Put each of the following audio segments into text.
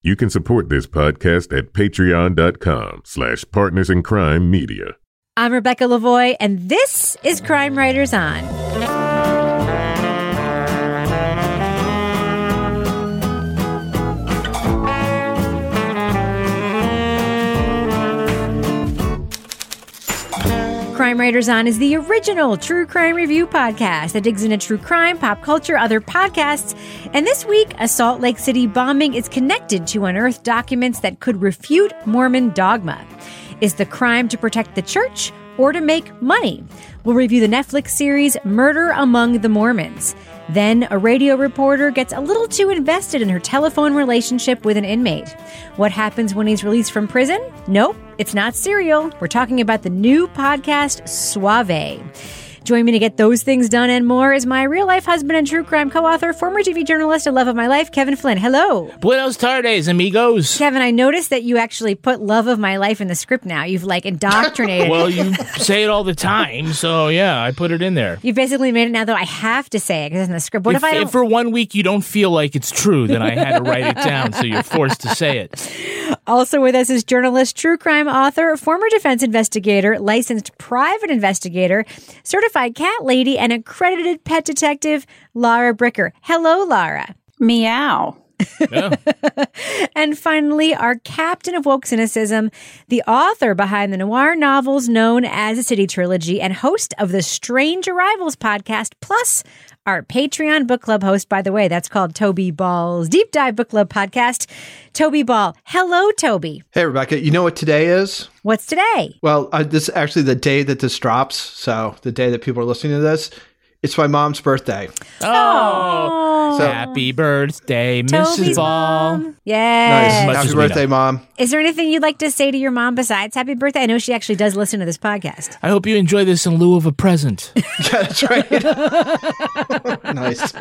You can support this podcast at patreon.com/partnersincrimemedia. I'm Rebecca Lavoie, and this is Crime Writers On. Crime Writers On is the original true crime review podcast that digs into true crime, pop culture, other podcasts. And this week, a Salt Lake City bombing is connected to unearthed documents that could refute Mormon dogma. Is the crime to protect the church or to make money? We'll review the Netflix series Murder Among the Mormons. Then a radio reporter gets a little too invested in her telephone relationship with an inmate. What happens when he's released from prison? Nope, it's not Serial. We're talking about the new podcast, Suave. Join me to get those things done and more is my real-life husband and true crime co-author, former TV journalist and love of my life, Kevin Flynn. Hello. Buenos tardes, amigos. Kevin, I noticed that you actually put love of my life in the script now. You've, like, indoctrinated. Well, you say it all the time, so, yeah, I put it in there. You basically made it now, though. I have to say it because it's in the script. What if I don't... If for 1 week you don't feel like it's true, then I had to write it down, so you're forced to say it. Also with us is journalist, true crime author, former defense investigator, licensed private investigator, certified cat lady, and accredited pet detective, Lara Bricker. Hello, Lara. Meow. Yeah. And finally, our captain of woke cynicism, the author behind the noir novels known as the City Trilogy and host of the Strange Arrivals podcast, plus our Patreon book club host, by the way, that's called Toby Ball's Deep Dive Book Club podcast, Toby Ball. Hello, Toby. Hey, Rebecca. You know what today is? What's today? Well, this is actually the day that this drops, so the day that people are listening to this. It's my mom's birthday. Oh, so, happy birthday, Toby's Mrs. Ball. Yes. Nice. Happy birthday, Mom. Is there anything you'd like to say to your mom besides happy birthday? I know she actually does listen to this podcast. I hope you enjoy this in lieu of a present. Yeah, that's right. Nice.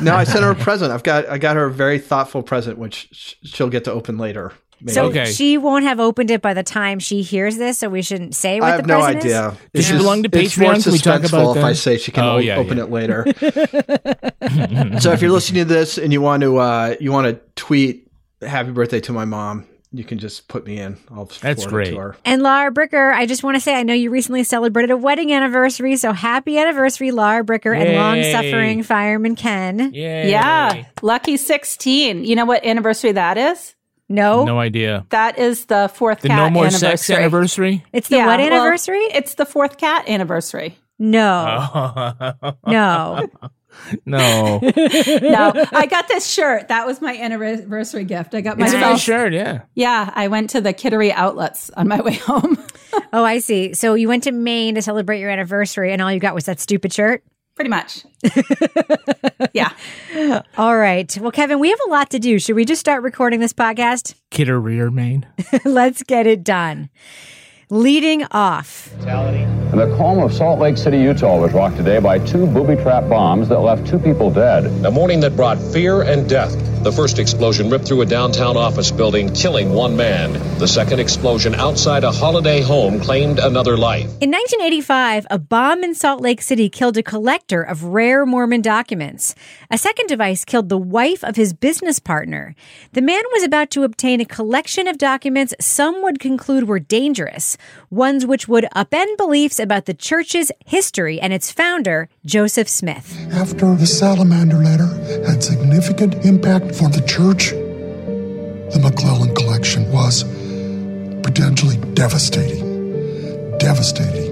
No, I sent her a present. I got her a very thoughtful present, which she'll get to open later. Maybe. So she won't have opened it by the time she hears this, so we shouldn't say what the present is? I have no idea. Does she belong to Patreon? Can we talk about that? If I say she can open it later. So if you're listening to this and you want to tweet happy birthday to my mom, you can just put me in. I'll forward it to her. And Lara Bricker, I just want to say, I know you recently celebrated a wedding anniversary, so happy anniversary, Lara Bricker. Yay. And long-suffering Fireman Ken. Yay. Yeah, lucky 16. You know what anniversary that is? No. No idea. That is the fourth cat anniversary. The No More Sex anniversary? It's the what anniversary? Well, it's the fourth cat anniversary. No. No. No. No. I got this shirt. That was my anniversary gift. I got my shirt, yeah. Yeah. I went to the Kittery Outlets on my way home. Oh, I see. So you went to Maine to celebrate your anniversary, and all you got was that stupid shirt? Pretty much. Yeah. All right. Well, Kevin, we have a lot to do. Should we just start recording this podcast? Kittery, Maine. Let's get it done. Leading off. And the calm of Salt Lake City, Utah was rocked today by two booby-trap bombs that left two people dead. A morning that brought fear and death. The first explosion ripped through a downtown office building, killing one man. The second explosion outside a holiday home claimed another life. In 1985, a bomb in Salt Lake City killed a collector of rare Mormon documents. A second device killed the wife of his business partner. The man was about to obtain a collection of documents some would conclude were dangerous, ones which would upend beliefs about the church's history and its founder, Joseph Smith. After the Salamander Letter had significant impact for the church, the McClellan collection was potentially devastating. Devastating.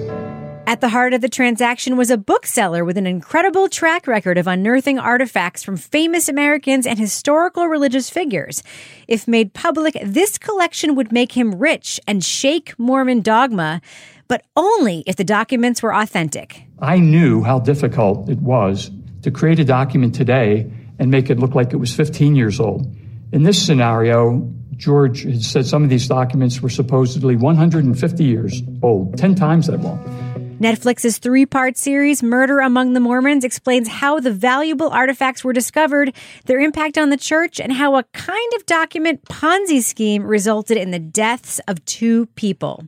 At the heart of the transaction was a bookseller with an incredible track record of unearthing artifacts from famous Americans and historical religious figures. If made public, this collection would make him rich and shake Mormon dogma, but only if the documents were authentic. I knew how difficult it was to create a document today and make it look like it was 15 years old. In this scenario, George had said some of these documents were supposedly 150 years old, 10 times that long. Netflix's three-part series, Murder Among the Mormons, explains how the valuable artifacts were discovered, their impact on the church, and how a kind of document Ponzi scheme resulted in the deaths of two people.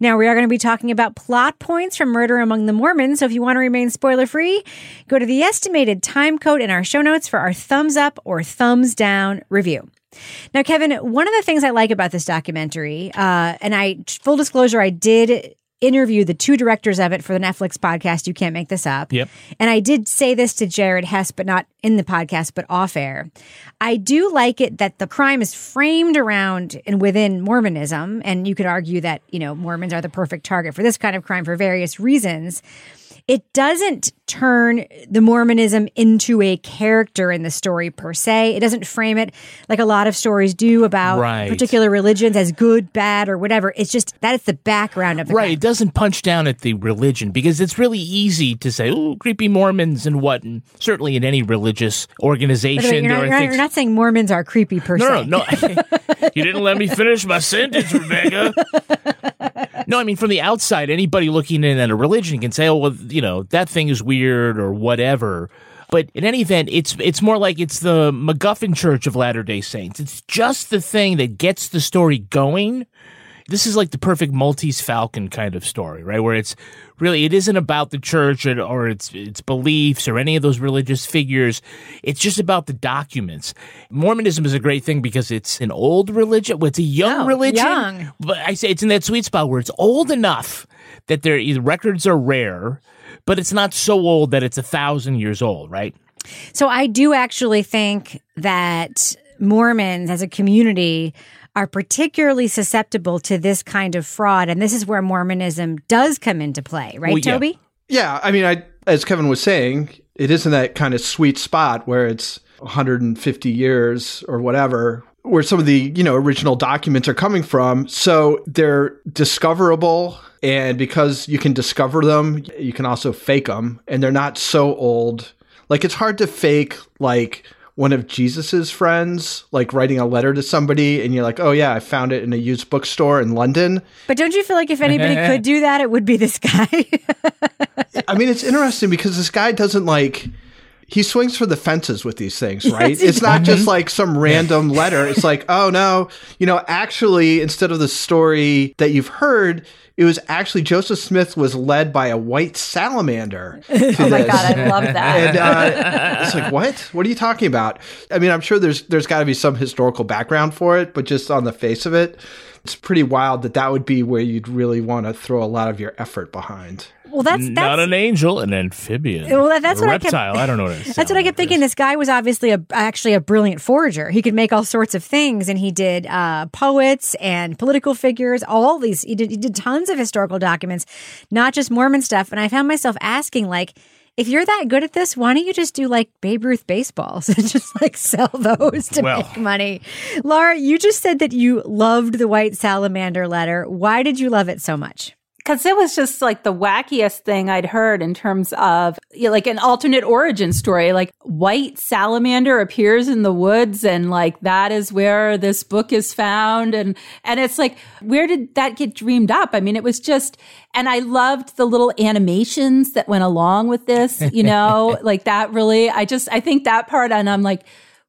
Now, we are going to be talking about plot points from Murder Among the Mormons, so if you want to remain spoiler-free, go to the estimated time code in our show notes for our thumbs up or thumbs down review. Now, Kevin, one of the things I like about this documentary, and full disclosure, I did interview the two directors of it for the Netflix podcast, You Can't Make This Up. Yep. And I did say this to Jared Hess, but not in the podcast, but off air. I do like it that the crime is framed around and within Mormonism. And you could argue that, you know, Mormons are the perfect target for this kind of crime for various reasons. It doesn't turn the Mormonism into a character in the story per se. It doesn't frame it like a lot of stories do about particular religions as good, bad, or whatever. It's just that it's the background of the crime. It doesn't punch down at the religion, because it's really easy to say, oh, creepy Mormons and what, and certainly in any religious organization. But you're not saying Mormons are creepy per se. No. You didn't let me finish my sentence, Rebecca. No, I mean, from the outside, anybody looking in at a religion can say, oh, well, you know, that thing is weird or whatever. But in any event, it's more like it's the MacGuffin Church of Latter-day Saints. It's just the thing that gets the story going. This is like the perfect Maltese Falcon kind of story, right? Where it's really, it isn't about the church or its beliefs or any of those religious figures. It's just about the documents. Mormonism is a great thing because it's an old religion. Well, it's a young religion. Young. But I say it's in that sweet spot where it's old enough that their records are rare, but it's not so old that it's 1,000 years old, right? So I do actually think that Mormons as a community are particularly susceptible to this kind of fraud. And this is where Mormonism does come into play, right, Toby? Yeah. I mean, as Kevin was saying, it is in that kind of sweet spot where it's 150 years or whatever, where some of the, you know, original documents are coming from. So they're discoverable. And because you can discover them, you can also fake them. And they're not so old. Like, it's hard to fake, like, one of Jesus's friends, like, writing a letter to somebody, and you're like, oh, yeah, I found it in a used bookstore in London. But don't you feel like if anybody could do that, it would be this guy? I mean, it's interesting because this guy doesn't, like, he swings for the fences with these things, right? Yes, it's not just like some random letter. It's like, oh, no, you know, actually, instead of the story that you've heard, it was actually Joseph Smith was led by a white salamander. My God, I love that. And it's like, what? What are you talking about? I mean, I'm sure there's got to be some historical background for it, but just on the face of it, it's pretty wild that would be where you'd really want to throw a lot of your effort behind. Well, that's not an angel, an amphibian. Well, that's a reptile. I don't know what it is. That's what I kept thinking. This guy was obviously actually a brilliant forager. He could make all sorts of things, and he did poets and political figures. All these, he did tons of historical documents, not just Mormon stuff. And I found myself asking, like, if you're that good at this, why don't you just do like Babe Ruth baseballs and just like sell those to make money? Lara, you just said that you loved the White Salamander Letter. Why did you love it so much? Because it was just like the wackiest thing I'd heard in terms of, you know, like an alternate origin story. Like, white salamander appears in the woods and like that is where this book is found. And it's like, where did that get dreamed up? I mean, it was just, and I loved the little animations that went along with this, you know, like that really, I think that part, and I'm like,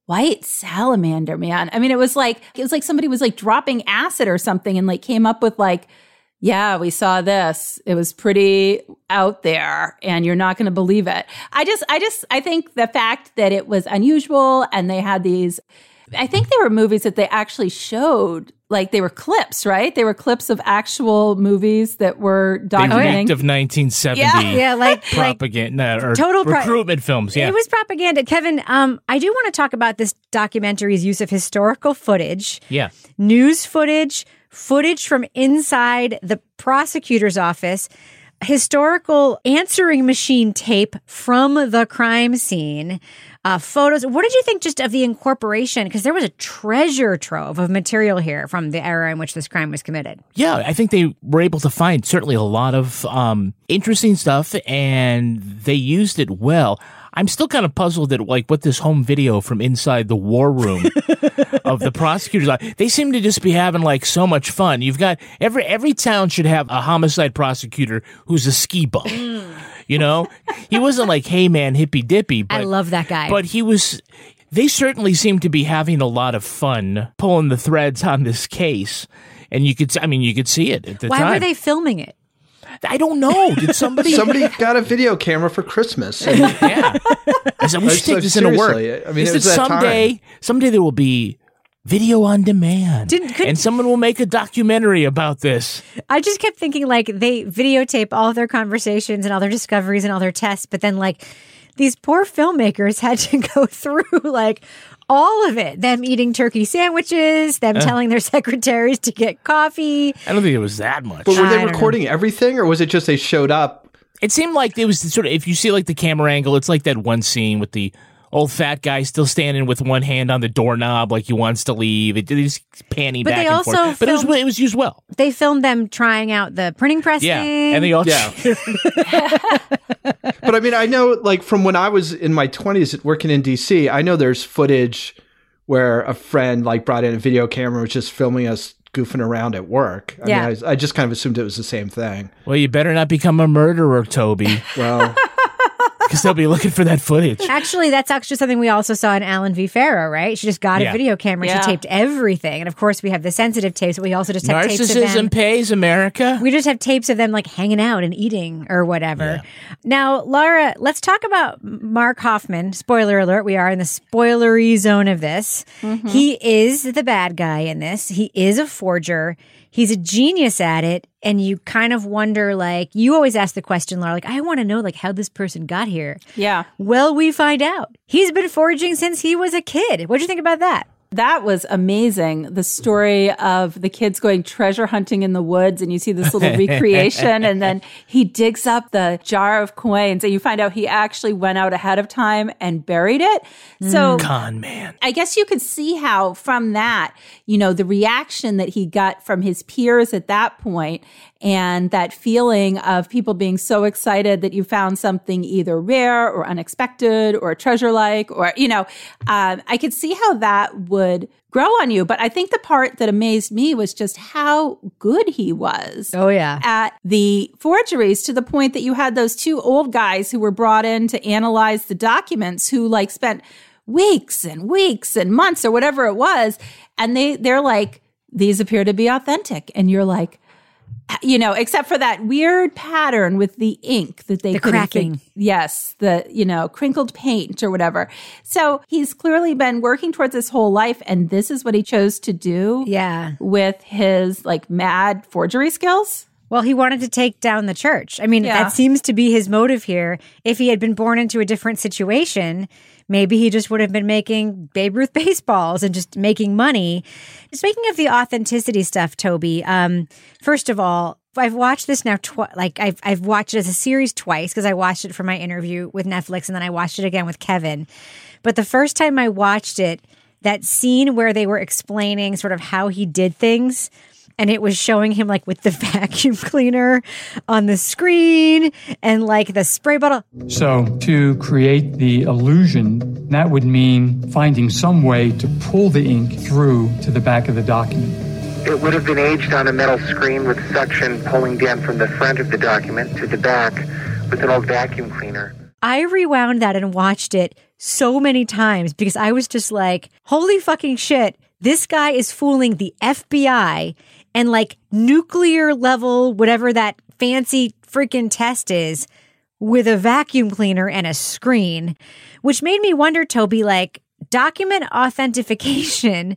white salamander, man. I mean, it was like somebody was like dropping acid or something and like came up with like, yeah, we saw this. It was pretty out there and you're not going to believe it. I think the fact that it was unusual and they had these, I think they were movies that they actually showed, like they were clips, right? They were clips of actual movies that were documenting. The of 1970. Yeah, like propaganda or total recruitment films. Yeah, it was propaganda. Kevin, I do want to talk about this documentary's use of historical footage. Yeah, news footage. Footage from inside the prosecutor's office, historical answering machine tape from the crime scene, photos. What did you think just of the incorporation? Because there was a treasure trove of material here from the era in which this crime was committed. Yeah, I think they were able to find certainly a lot of interesting stuff, and they used it well. I'm still kind of puzzled at like what this home video from inside the war room of the prosecutors. They seem to just be having like so much fun. You've got every town should have a homicide prosecutor who's a ski bum. You know, he wasn't like, hey man, hippy dippy. But, I love that guy. But he was. They certainly seem to be having a lot of fun pulling the threads on this case, and you could see it at the time. Why were they filming it? I don't know. Did somebody got a video camera for Christmas? And yeah, I said we should take this into work. I mean, someday there will be video on demand. And someone will make a documentary about this. I just kept thinking, like, they videotape all their conversations and all their discoveries and all their tests, but then, like, these poor filmmakers had to go through, like, all of it. Them eating turkey sandwiches, them telling their secretaries to get coffee. I don't think it was that much. But were they recording everything, or was it just they showed up? It seemed like it was sort of, if you see, like, the camera angle, it's like that one scene with the old fat guy still standing with one hand on the doorknob like he wants to leave. He's panning back and forth. Filmed, but it was used well. They filmed them trying out the printing press thing. And they all... Yeah. But I mean, I know, like, from when I was in my 20s working in D.C., I know there's footage where a friend, like, brought in a video camera and was just filming us goofing around at work. I mean, I just kind of assumed it was the same thing. Well, you better not become a murderer, Toby. Well... Because they'll be looking for that footage. Actually, that's actually something we also saw in Alan V. Farrow, right? She just got a video camera. Yeah. She taped everything. And of course, we have the sensitive tapes, but we also just have tapes of them. Narcissism pays, America. We just have tapes of them, like, hanging out and eating or whatever. Yeah. Now, Lara, let's talk about Mark Hoffman. Spoiler alert, we are in the spoilery zone of this. Mm-hmm. He is the bad guy in this. He is a forger. He's a genius at it, and you kind of wonder, like, you always ask the question, Lara, like, I want to know, like, how this person got here. Yeah. Well, we find out. He's been foraging since he was a kid. What do you think about that? That was amazing. The story of the kids going treasure hunting in the woods, and you see this little recreation, and then he digs up the jar of coins, and you find out he actually went out ahead of time and buried it. So, con man. I guess you could see how, from that, you know, the reaction that he got from his peers at that point, and that feeling of people being so excited that you found something either rare or unexpected or treasure-like, or, you know, I could see how that would grow on you. But I think the part that amazed me was just how good he was at the forgeries, to the point that you had those two old guys who were brought in to analyze the documents, who, like, spent weeks and weeks and months or whatever it was. And they're like, these appear to be authentic. And you're like, you know, except for that weird pattern with the ink that they cracking. Yes, the, you know, crinkled paint or whatever. So he's clearly been working towards his whole life, and this is what he chose to do with his, like, mad forgery skills. Well, he wanted to take down the church. I mean, that seems to be his motive here. If he had been born into a different situation, maybe he just would have been making Babe Ruth baseballs and just making money. Speaking of the authenticity stuff, Toby, first of all, I've watched this now I've watched it as a series twice, because I watched it for my interview with Netflix, and then I watched it again with Kevin. But the first time I watched it, that scene where they were explaining sort of how he did things, and it was showing him, like, with the vacuum cleaner on the screen and, like, the spray bottle. So to create the illusion, that would mean finding some way to pull the ink through to the back of the document. It would have been aged on a metal screen with suction pulling down from the front of the document to the back with an old vacuum cleaner. I rewound that and watched it so many times because I was just like, holy fucking shit, this guy is fooling the FBI and, like, nuclear level, whatever that fancy freaking test is, with a vacuum cleaner and a screen, which made me wonder, Toby, like, document authentication,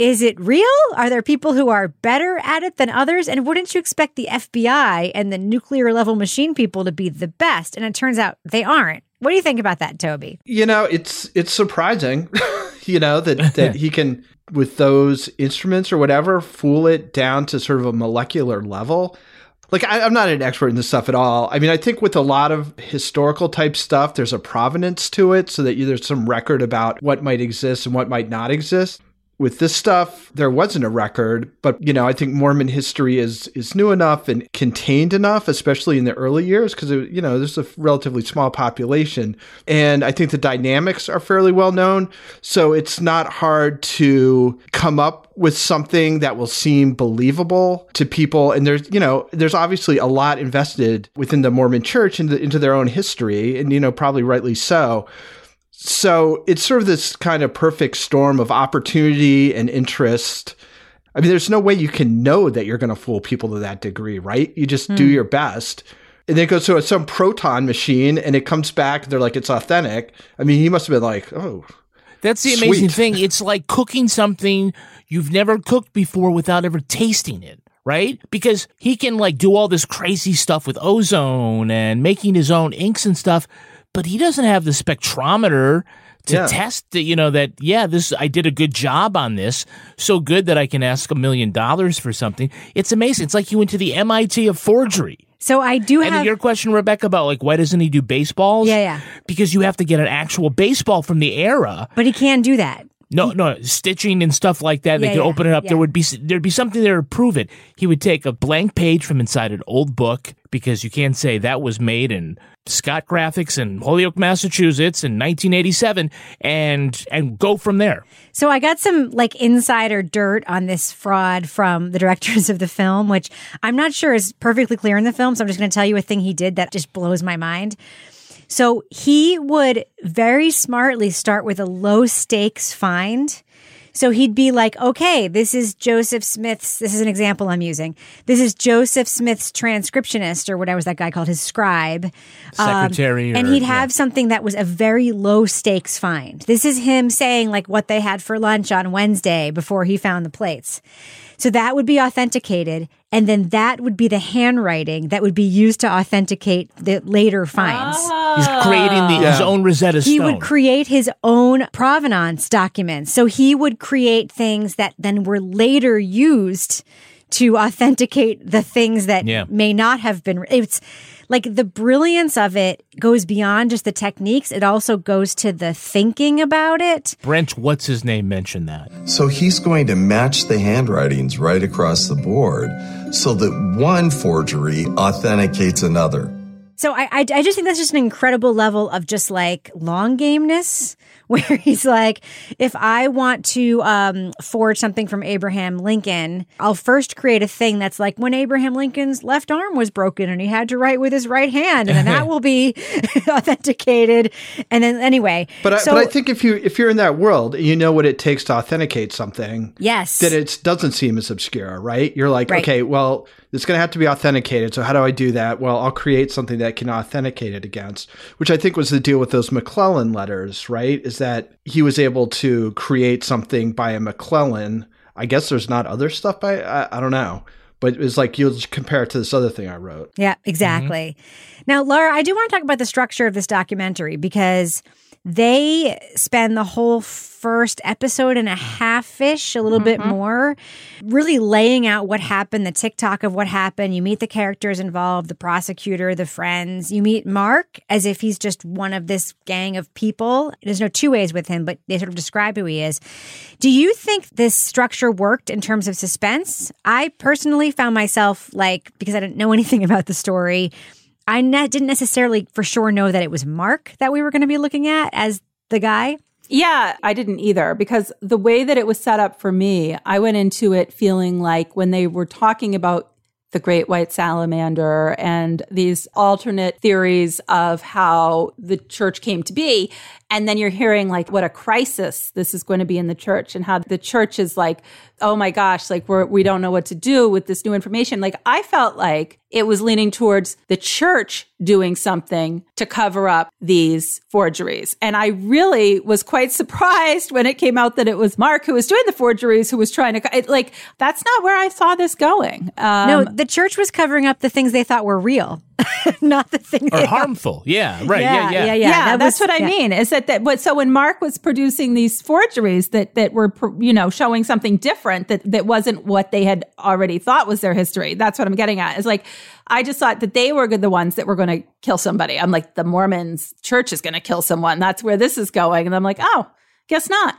is it real? Are there people who are better at it than others? And wouldn't you expect the FBI and the nuclear level machine people to be the best? And it turns out they aren't. What do you think about that, Toby? You know, it's surprising, you know, that he can, with those instruments or whatever, fool it down to sort of a molecular level. Like, I'm not an expert in this stuff at all. I mean, I think with a lot of historical type stuff, there's a provenance to it, so that there's some record about what might exist and what might not exist. With this stuff, there wasn't a record, but, you know, I think Mormon history is new enough and contained enough, especially in the early years, because, you know, there's a relatively small population. And I think the dynamics are fairly well known. So it's not hard to come up with something that will seem believable to people. And there's, you know, there's obviously a lot invested within the Mormon church into their own history, and, you know, probably rightly so. So it's sort of this kind of perfect storm of opportunity and interest. I mean, there's no way you can know that you're going to fool people to that degree, right? You just do your best. And then it goes to some proton machine and it comes back. They're like, it's authentic. I mean, he must have been like, oh. That's the amazing thing. It's like cooking something you've never cooked before without ever tasting it, right? Because he can like do all this crazy stuff with ozone and making his own inks and stuff, but he doesn't have the spectrometer to test that, you know, that, this, I did a good job on this. So good that I can ask $1 million for something. It's amazing. It's like you went to the MIT of forgery. So I do have... And your question, Rebecca, about like, why doesn't he do baseballs? Yeah. Because you have to get an actual baseball from the era. But he can do that. No, stitching and stuff like that. They could open it up. Yeah. There'd be something there to prove it. He would take a blank page from inside an old book, because you can't say that was made in Scott Graphics in Holyoke, Massachusetts in 1987 and go from there. So I got some like insider dirt on this fraud from the directors of the film, which I'm not sure is perfectly clear in the film. So I'm just going to tell you a thing he did that just blows my mind. So he would very smartly start with a low stakes find. So he'd be like, okay, this is Joseph Smith's, this is an example I'm using. This is Joseph Smith's transcriptionist, or whatever that guy called his scribe. Secretary. And he'd have something that was a very low stakes find. This is him saying like what they had for lunch on Wednesday before he found the plates. So that would be authenticated. And then that would be the handwriting that would be used to authenticate the later finds. Oh. He's creating his own Rosetta Stone. He would create his own provenance documents. So he would create things that then were later used to authenticate the things that may not have been. It's like the brilliance of it goes beyond just the techniques. It also goes to the thinking about it. Brent, what's his name, mentioned that. So he's going to match the handwritings right across the board so that one forgery authenticates another. So I just think that's just an incredible level of just like long gameness, where he's like, if I want to forge something from Abraham Lincoln, I'll first create a thing that's like when Abraham Lincoln's left arm was broken and he had to write with his right hand, and then that will be authenticated. And then anyway. But I think if you're in that world, you know what it takes to authenticate something. Yes. That it doesn't seem as obscure, right? You're like, okay, well, it's going to have to be authenticated. So how do I do that? Well, I'll create something that can authenticate it against, which I think was the deal with those McClellan letters, right? Is that he was able to create something by a McClellan. I guess there's not other stuff by, I don't know. But it's like, you'll just compare it to this other thing I wrote. Yeah, exactly. Mm-hmm. Now, Lara, I do want to talk about the structure of this documentary, because they spend the whole first episode and a half-ish, a little bit more, really laying out what happened, the TikTok of what happened. You meet the characters involved, the prosecutor, the friends. You meet Mark as if he's just one of this gang of people. There's no two ways with him, but they sort of describe who he is. Do you think this structure worked in terms of suspense? I personally found myself, like, because I didn't know anything about the story, I didn't necessarily for sure know that it was Mark that we were going to be looking at as the guy. Yeah, I didn't either, because the way that it was set up for me, I went into it feeling like when they were talking about the great white salamander and these alternate theories of how the church came to be, and then you're hearing like what a crisis this is going to be in the church, and how the church is like, oh my gosh, like we don't know what to do with this new information. Like I felt like it was leaning towards the church doing something to cover up these forgeries. And I really was quite surprised when it came out that it was Mark who was doing the forgeries, who was trying to, like, that's not where I saw this going. No, the church was covering up the things they thought were real. Not the thing or harmful. Thought. Yeah, right. Yeah. That's what I mean. Is that? But so when Mark was producing these forgeries that were, you know, showing something different that wasn't what they had already thought was their history. That's what I'm getting at. It's like I just thought that they were the ones that were going to kill somebody. I'm like, the Mormons church is going to kill someone. That's where this is going. And I'm like, oh, guess not.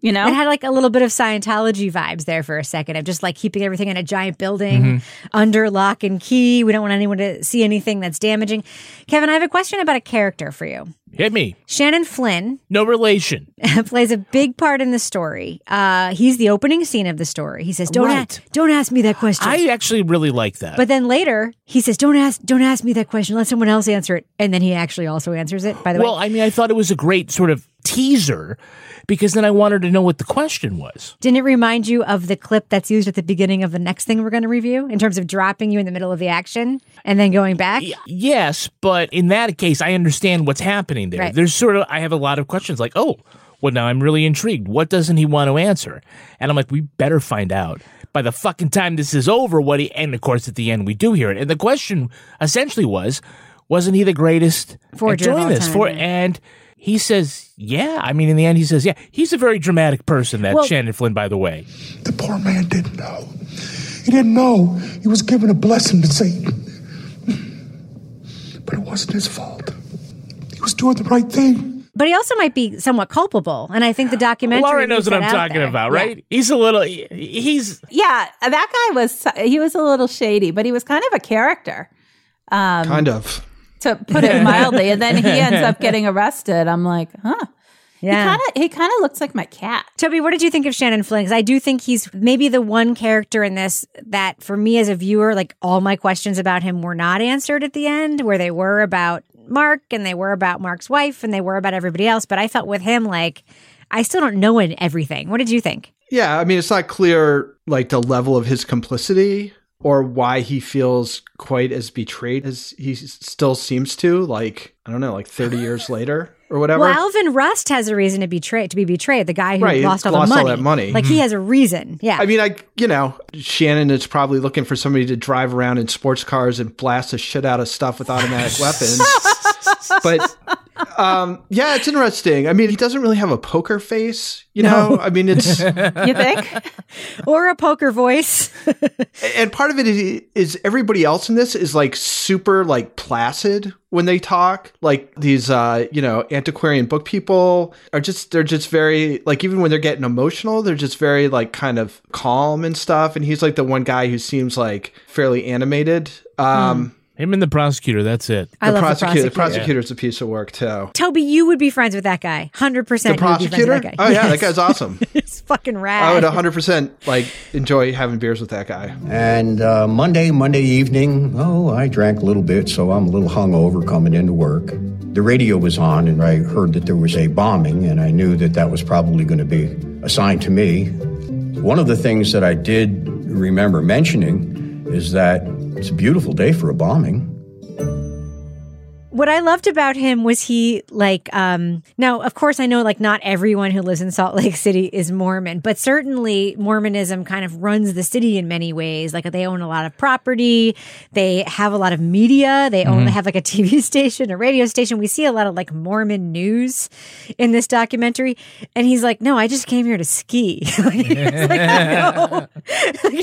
You know, it had like a little bit of Scientology vibes there for a second of just like keeping everything in a giant building under lock and key. We don't want anyone to see anything that's damaging. Kevin, I have a question about a character for you. Hit me. Shannon Flynn. No relation. Plays a big part in the story. He's the opening scene of the story. He says, don't ask me that question. I actually really like that. But then later, he says, don't ask me that question. Let someone else answer it. And then he actually also answers it, by the way. Well, I mean, I thought it was a great sort of teaser, because then I wanted to know what the question was. Didn't it remind you of the clip that's used at the beginning of the next thing we're going to review, in terms of dropping you in the middle of the action and then going back? Yes, but in that case, I understand what's happening there. Right. There's sort of, I have a lot of questions like, oh, well, now I'm really intrigued. What doesn't he want to answer? And I'm like, we better find out by the fucking time this is over what he, and of course at the end we do hear it. And the question essentially was, wasn't he the greatest forger at doing this? And he says, yeah. I mean, in the end he says, yeah. He's a very dramatic person, that Shannon Flynn, by the way. The poor man didn't know. He didn't know he was given a blessing to Satan. But it wasn't his fault. He was doing the right thing. But he also might be somewhat culpable, and I think the documentary. Laura knows what I'm talking about, right? Yeah. He's a little. That guy was. He was a little shady, but he was kind of a character. Kind of. To put it mildly, and then he ends up getting arrested. I'm like, huh. Yeah. He kind of looks like my cat. Toby, what did you think of Shannon Flynn? Because I do think he's maybe the one character in this that, for me as a viewer, like all my questions about him were not answered at the end, where they were about Mark and they were about Mark's wife and they were about everybody else. But I felt with him, like, I still don't know everything. What did you think? Yeah, I mean, it's not clear, like, the level of his complicity or why he feels quite as betrayed as he still seems to, like, I don't know, like 30 years later. Or whatever. Well, Alvin Rust has a reason to be betrayed. The guy who lost all that money. Like, he has a reason. Yeah. I mean, Shannon is probably looking for somebody to drive around in sports cars and blast the shit out of stuff with automatic weapons. But yeah, it's interesting. I mean, he doesn't really have a poker face, you know? I mean, it's... You think? Or a poker voice. And part of it is everybody else in this is like super like placid when they talk. Like these, antiquarian book people they're just very, like, even when they're getting emotional, they're just very like kind of calm and stuff. And he's like the one guy who seems like fairly animated. Him and the prosecutor, that's it. I love the prosecutor. The prosecutor's a piece of work, too. Toby, you would be friends with that guy. 100%. The prosecutor? That guy. Oh, yeah, that guy's awesome. It's fucking rad. I would 100% enjoy having beers with that guy. And Monday evening, I drank a little bit, so I'm a little hungover coming into work. The radio was on, and I heard that there was a bombing, and I knew that that was probably going to be assigned to me. One of the things that I did remember mentioning is that it's a beautiful day for a bombing. What I loved about him was he, now, of course, I know, like, not everyone who lives in Salt Lake City is Mormon, but certainly Mormonism kind of runs the city in many ways. Like, they own a lot of property. They have a lot of media. They own, they have, like, a TV station, a radio station. We see a lot of, like, Mormon news in this documentary. And he's like, no, I just came here to ski.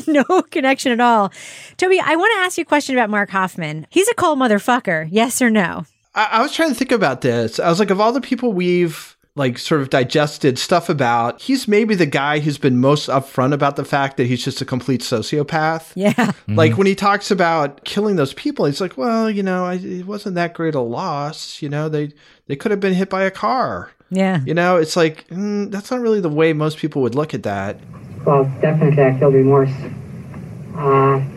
No connection at all. Toby, I want to ask you a question about Mark Hoffman. He's a cold motherfucker, yes or no? I was trying to think about this. I was like, of all the people we've like sort of digested stuff about, he's maybe the guy who's been most upfront about the fact that he's just a complete sociopath. Yeah. Mm-hmm. Like when he talks about killing those people, he's like, well, it wasn't that great a loss. They could have been hit by a car. Yeah. It's like, that's not really the way most people would look at that. Well, definitely I killed remorse.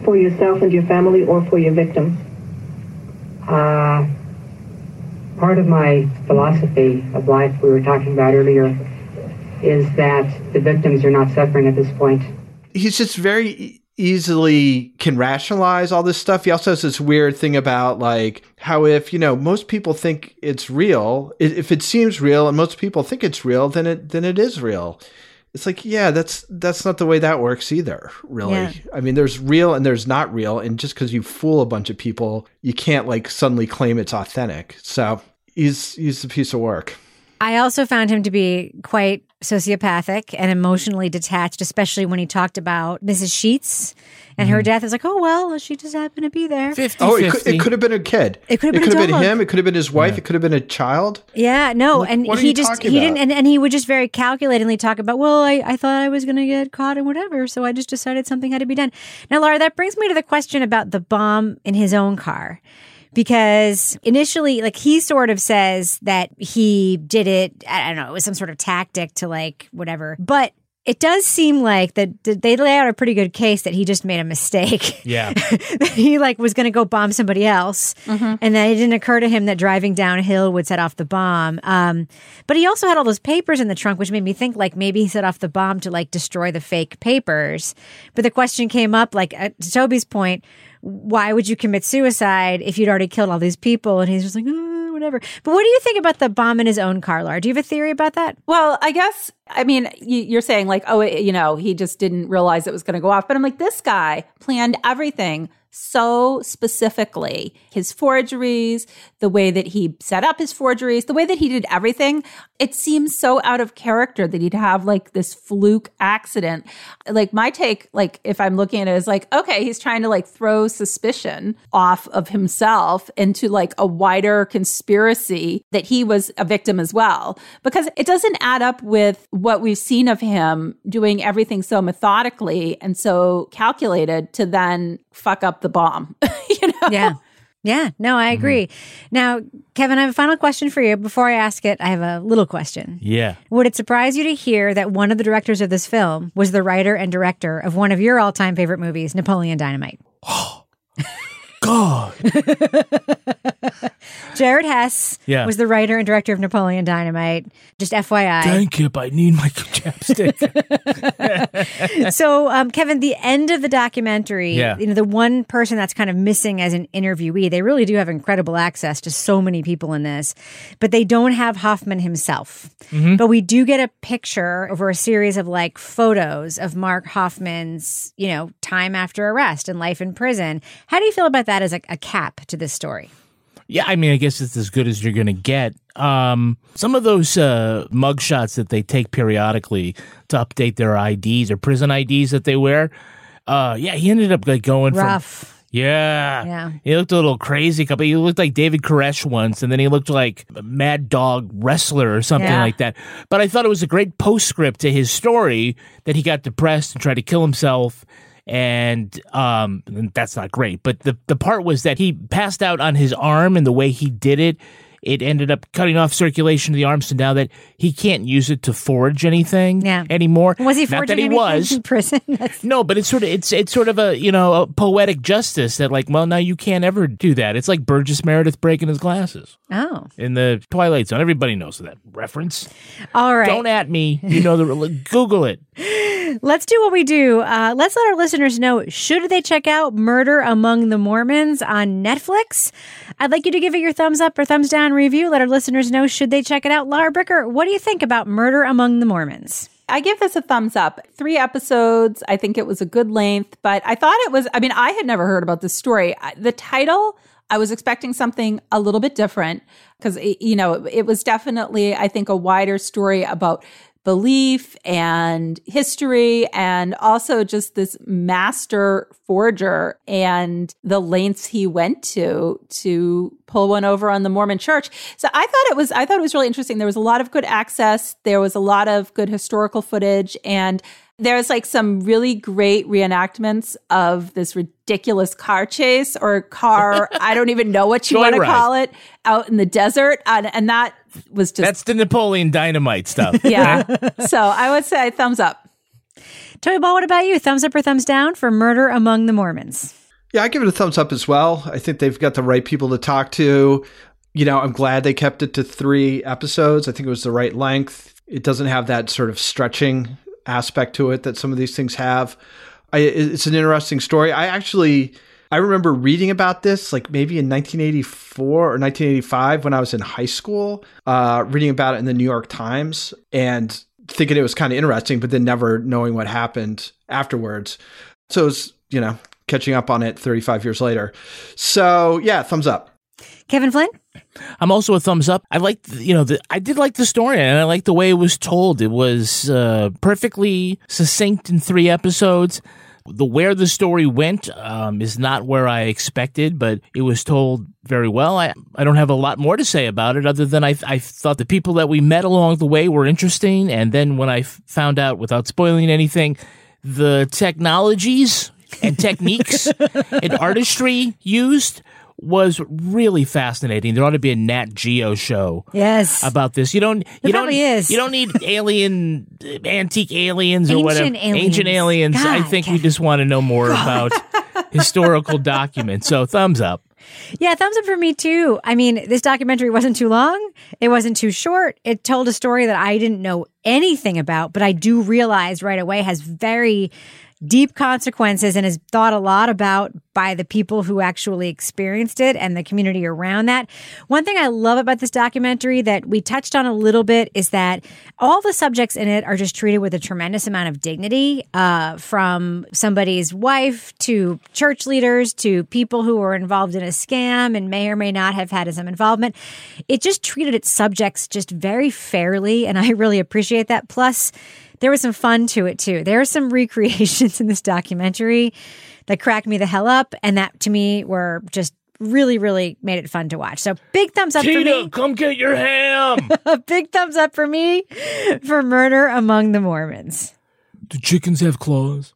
For yourself and your family or for your victim. Part of my philosophy of life we were talking about earlier is that the victims are not suffering at this point. He's just very easily can rationalize all this stuff. He also has this weird thing about like how if, most people think it's real, if it seems real and most people think it's real, then it is real. It's like, yeah, that's not the way that works either, really. Yeah. I mean, there's real and there's not real. And just because you fool a bunch of people, you can't like suddenly claim it's authentic. So... He's a piece of work. I also found him to be quite sociopathic and emotionally detached, especially when he talked about Mrs. Sheets and her death. It's like, oh, well, she just happened to be there. 50, oh, 50. It could have been a kid. It could have been him. It could have been his wife. Yeah. It could have been a child. Yeah, no. Like, and he didn't. And he would just very calculatingly talk about, well, I thought I was going to get caught and whatever. So I just decided something had to be done. Now, Laura, that brings me to the question about the bomb in his own car. Because initially, like, he sort of says that he did it, I don't know, it was some sort of tactic to, like, whatever. But it does seem like that they lay out a pretty good case that he just made a mistake. Yeah. That he, like, was going to go bomb somebody else. Mm-hmm. And that it didn't occur to him that driving downhill would set off the bomb. But he also had all those papers in the trunk, which made me think, like, maybe he set off the bomb to, like, destroy the fake papers. But the question came up, like, to Toby's point, why would you commit suicide if you'd already killed all these people? And he's just like, whatever. But what do you think about the bomb in his own car, Lara? Do you have a theory about that? Well, I guess, I mean, you're saying like, oh, you know, he just didn't realize it was going to go off. But I'm like, this guy planned everything so specifically. His forgeries, the way that he set up his forgeries, the way that he did everything. It seems so out of character that he'd have like this fluke accident. Like my take, like if I'm looking at it, is like, okay, he's trying to like throw suspicion off of himself into like a wider conspiracy that he was a victim as well. Because it doesn't add up with what we've seen of him doing everything so methodically and so calculated to then fuck up the bomb, you know? Yeah. Yeah. No, I agree. Mm-hmm. Now, Kevin, I have a final question for you. Before I ask it, I have a little question. Yeah. Would it surprise you to hear that one of the directors of this film was the writer and director of one of your all-time favorite movies, Napoleon Dynamite? Oh, God. Jared Hess was the writer and director of Napoleon Dynamite. Just FYI. Thank you, I need my chapstick. So, Kevin, the end of the documentary, you know, the one person that's kind of missing as an interviewee, they really do have incredible access to so many people in this, but they don't have Hoffman himself. Mm-hmm. But we do get a picture over a series of like photos of Mark Hoffman's, you know, time after arrest and life in prison. How do you feel about that as a cap to this story? Yeah, I mean, I guess it's as good as you're going to get. Some of those mugshots that they take periodically to update their IDs or prison IDs that they wear, he ended up like going rough. Yeah. He looked a little crazy. He looked like David Koresh once, and then he looked like a Mad Dog wrestler or something like that. But I thought it was a great postscript to his story that he got depressed and tried to kill himself. And that's not great. But the part was that he passed out on his arm, and the way he did it, it ended up cutting off circulation of the arm. So now that he can't use it to forge anything anymore. Was he forging anything in prison? No, but it's sort of a, you know, a poetic justice that like, well, now you can't ever do that. It's like Burgess Meredith breaking his glasses. Oh, in the Twilight Zone, everybody knows that reference. All right, don't at me. You know Google it. Let's do what we do. Let's let our listeners know, should they check out Murder Among the Mormons on Netflix? I'd like you to give it your thumbs up or thumbs down review. Let our listeners know, should they check it out? Lara Bricker, what do you think about Murder Among the Mormons? I give this a thumbs up. 3 episodes. I think it was a good length, but I thought it was, I mean, I had never heard about this story. The title, I was expecting something a little bit different because, you know, it was definitely, I think, a wider story about belief and history, and also just this master forger and the lengths he went to pull one over on the Mormon Church. So I thought it was really interesting. There was a lot of good access. There was a lot of good historical footage, and there's like some really great reenactments of this ridiculous car chase or car, I don't even know what you want to call it, out in the desert. And that was just... That's the Napoleon Dynamite stuff. Yeah. So I would say thumbs up. Toby Ball, what about you? Thumbs up or thumbs down for Murder Among the Mormons? Yeah, I give it a thumbs up as well. I think they've got the right people to talk to. You know, I'm glad they kept it to 3 episodes. I think it was the right length. It doesn't have that sort of stretching aspect to it that some of these things have. It's an interesting story. I remember reading about this like maybe in 1984 or 1985 when I was in high school, reading about it in the New York Times and thinking it was kind of interesting, but then never knowing what happened afterwards. So it was, you know, catching up on it 35 years later. So yeah, thumbs up. Kevin Flynn? I'm also a thumbs up. I liked, you know, I did like the story, and I liked the way it was told. It was perfectly succinct in 3 episodes. Where the story went is not where I expected, but it was told very well. I don't have a lot more to say about it other than I thought the people that we met along the way were interesting. And then when I found out, without spoiling anything, the technologies and techniques and artistry used was really fascinating. There ought to be a Nat Geo show about this. You don't need antique aliens or whatever. Ancient aliens. God, I think we just want to know more about historical documents. So thumbs up. Yeah, thumbs up for me too. I mean, this documentary wasn't too long. It wasn't too short. It told a story that I didn't know anything about, but I do realize right away has very deep consequences and is thought a lot about by the people who actually experienced it and the community around that. One thing I love about this documentary that we touched on a little bit is that all the subjects in it are just treated with a tremendous amount of dignity, from somebody's wife to church leaders to people who were involved in a scam and may or may not have had some involvement. It just treated its subjects just very fairly, and I really appreciate that. Plus, there was some fun to it, too. There are some recreations in this documentary that cracked me the hell up, and that, to me, were just really, really made it fun to watch. So big thumbs up for me. Come get your ham! Big thumbs up for me for Murder Among the Mormons. Do chickens have claws?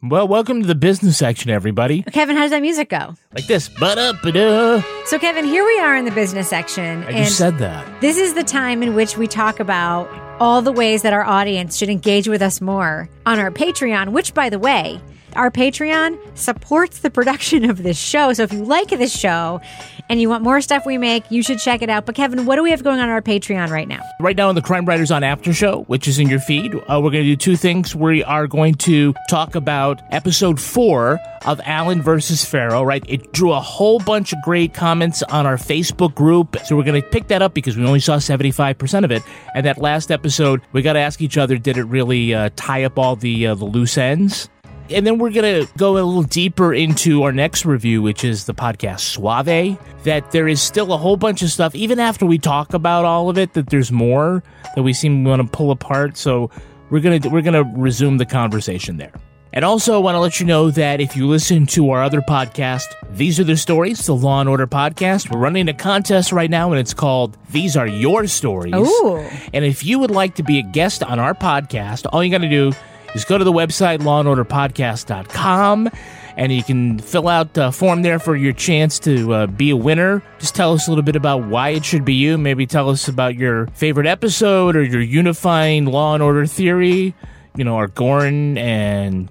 Well, welcome to the business section, everybody. Kevin, how does that music go? Like this. Ba-da-ba-da. So, Kevin, here we are in the business section. I just said that. This is the time in which we talk about all the ways that our audience should engage with us more on our Patreon, which, by the way, our Patreon supports the production of this show. So if you like this show and you want more stuff we make, you should check it out. But Kevin, what do we have going on our Patreon right now? Right now on the Crime Writers On After Show, which is in your feed, we're going to do two things. We are going to talk about episode 4 of Allen versus Farrow, right? It drew a whole bunch of great comments on our Facebook group. So we're going to pick that up because we only saw 75% of it. And that last episode, we got to ask each other, did it really tie up all the loose ends? And then we're going to go a little deeper into our next review, which is the podcast Suave, that there is still a whole bunch of stuff, even after we talk about all of it, that there's more that we seem to want to pull apart. So we're going to resume the conversation there. And also, I want to let you know that if you listen to our other podcast, These Are the Stories, the Law & Order podcast, we're running a contest right now, and it's called These Are Your Stories. Ooh. And if you would like to be a guest on our podcast, all you got to do is go to the website, lawandorderpodcast.com, and you can fill out a form there for your chance to be a winner. Just tell us a little bit about why it should be you. Maybe tell us about your favorite episode or your unifying Law and Order theory. You know, are Gorin and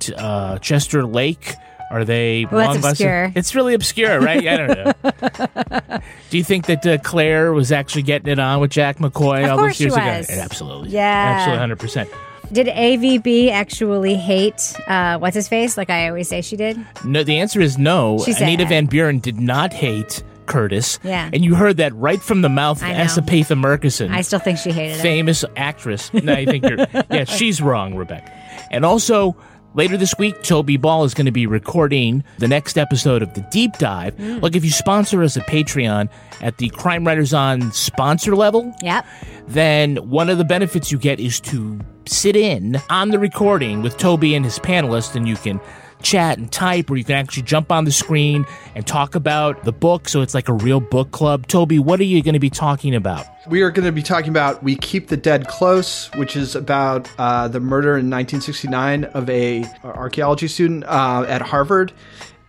Chester Lake, are they... Well, that's obscure. It's really obscure, right? I don't know. Do you think that Claire was actually getting it on with Jack McCoy of all those years ago? Absolutely. Yeah. Absolutely, 100%. Did AVB actually hate what's-his-face, like I always say she did? No, the answer is no. Anita Van Buren did not hate Curtis. Yeah. And you heard that right from the mouth of Esapatha Murkison. I still think she hated famous actress. No, I think you're... Yeah, she's wrong, Rebecca. And also, later this week, Toby Ball is going to be recording the next episode of The Deep Dive. Mm. Look, if you sponsor us at Patreon at the Crime Writers On sponsor level, yep, then one of the benefits you get is to sit in on the recording with Toby and his panelists, and you can chat and type, or you can actually jump on the screen and talk about the book. So it's like a real book club. Toby, what are you going to be talking about? We are going to be talking about We Keep the Dead Close, which is about the murder in 1969 of a archaeology student at Harvard.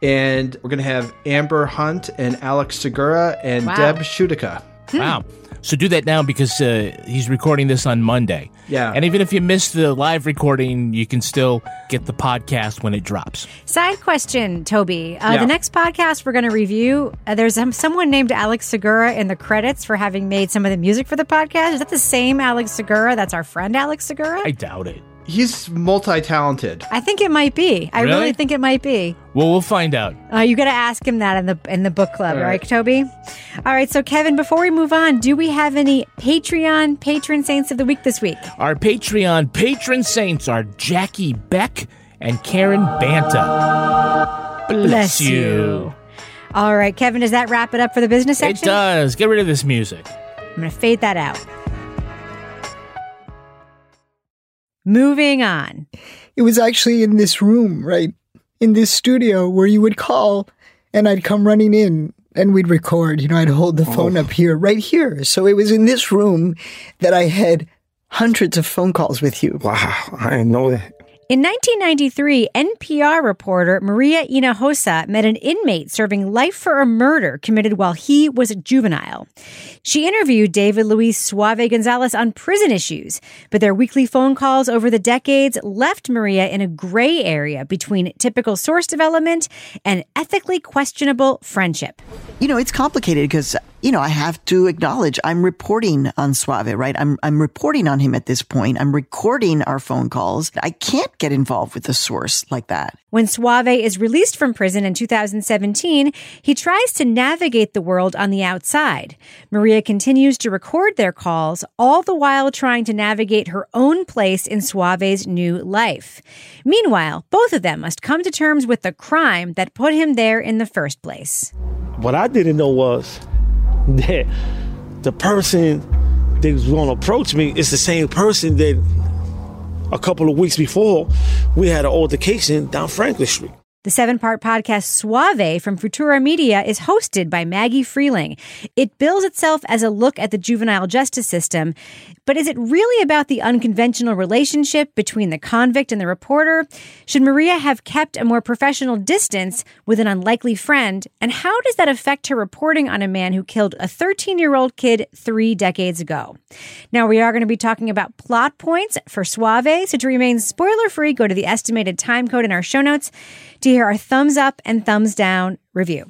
And we're going to have Amber Hunt and Alex Segura and Deb Schutica. Wow. So do that now, because he's recording this on Monday. Yeah. And even if you missed the live recording, you can still get the podcast when it drops. Side question, Toby. The next podcast we're going to review, there's someone named Alex Segura in the credits for having made some of the music for the podcast. Is that the same Alex Segura? That's our friend Alex Segura? I doubt it. He's multi-talented. I think it might be. I really think it might be. Well, we'll find out. You got to ask him that in the book club, all right, Toby? All right, so Kevin, before we move on, do we have any Patreon patron saints of the week this week? Our Patreon patron saints are Jackie Beck and Karen Banta. Bless you. All right, Kevin, does that wrap it up for the business section? It does. Get rid of this music. I'm going to fade that out. Moving on. It was actually in this room, right? In this studio where you would call and I'd come running in and we'd record. You know, I'd hold the phone up here, right here. So it was in this room that I had hundreds of phone calls with you. Wow, I know that. In 1993, NPR reporter Maria Hinojosa met an inmate serving life for a murder committed while he was a juvenile. She interviewed David Luis Suave Gonzalez on prison issues, but their weekly phone calls over the decades left Maria in a gray area between typical source development and ethically questionable friendship. You know, it's complicated because you know, I have to acknowledge I'm reporting on Suave, right? I'm reporting on him at this point. I'm recording our phone calls. I can't get involved with a source like that. When Suave is released from prison in 2017, he tries to navigate the world on the outside. Maria continues to record their calls, all the while trying to navigate her own place in Suave's new life. Meanwhile, both of them must come to terms with the crime that put him there in the first place. What I didn't know was that the person that was going to approach me is the same person that a couple of weeks before we had an altercation down Franklin Street. The 7-part podcast Suave from Futuro Media is hosted by Maggie Freeling. It bills itself as a look at the juvenile justice system, but is it really about the unconventional relationship between the convict and the reporter? Should Maria have kept a more professional distance with an unlikely friend? And how does that affect her reporting on a man who killed a 13-year-old kid 3 decades ago? Now, we are going to be talking about plot points for Suave, so to remain spoiler-free, go to the estimated time code in our show notes to hear our thumbs up and thumbs down review.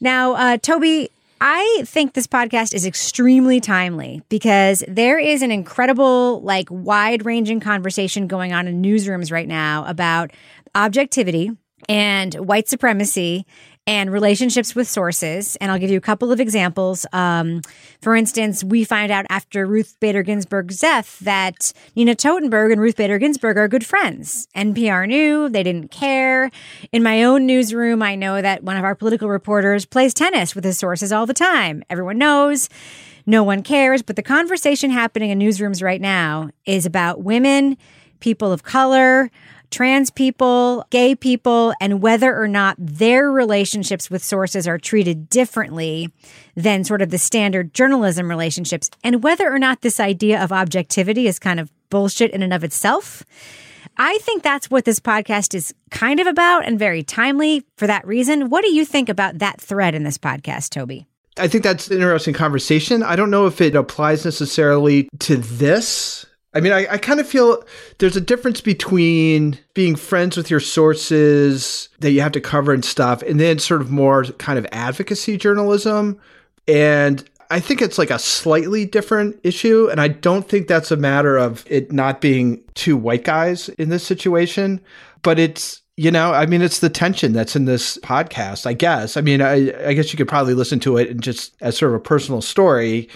Now, Toby, I think this podcast is extremely timely because there is an incredible, like, wide-ranging conversation going on in newsrooms right now about objectivity and white supremacy and relationships with sources. And I'll give you a couple of examples. For instance, we find out after Ruth Bader Ginsburg's death that Nina Totenberg and Ruth Bader Ginsburg are good friends. NPR knew. They didn't care. In my own newsroom, I know that one of our political reporters plays tennis with his sources all the time. Everyone knows. No one cares. But the conversation happening in newsrooms right now is about women, people of color, trans people, gay people, and whether or not their relationships with sources are treated differently than sort of the standard journalism relationships, and whether or not this idea of objectivity is kind of bullshit in and of itself. I think that's what this podcast is kind of about and very timely for that reason. What do you think about that thread in this podcast, Toby? I think that's an interesting conversation. I don't know if it applies necessarily to this. I mean, I kind of feel there's a difference between being friends with your sources that you have to cover and stuff, and then sort of more kind of advocacy journalism. And I think it's like a slightly different issue. And I don't think that's a matter of it not being two white guys in this situation. But it's, you know, I mean, it's the tension that's in this podcast, I guess. I mean, I guess you could probably listen to it and just as sort of a personal story.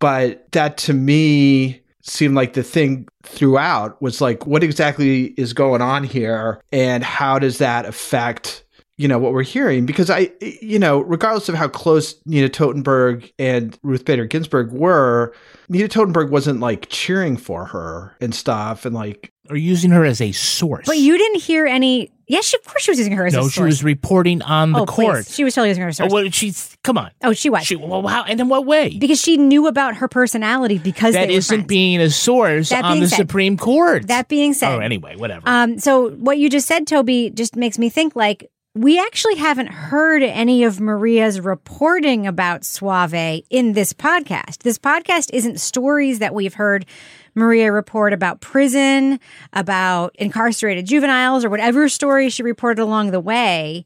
But that to me seemed like the thing throughout was like, what exactly is going on here? And how does that affect, you know, what we're hearing? Because I, you know, regardless of how close Nina Totenberg and Ruth Bader Ginsburg were, Nina Totenberg wasn't like cheering for her and stuff and like, or using her as a source. But you didn't hear any. Yes, of course she was using her as a source. No, she was reporting on the court. Please. She was totally using her as a source. Oh, well, come on. Oh, she was. Well, how, and in what way? Because she knew about her personality because that they isn't friends. Being a source that on the said, Supreme Court. That being said. Oh, anyway, whatever. So what you just said, Toby, just makes me think like, we actually haven't heard any of Maria's reporting about Suave in this podcast. This podcast isn't stories that we've heard Maria report about prison, about incarcerated juveniles, or whatever story she reported along the way.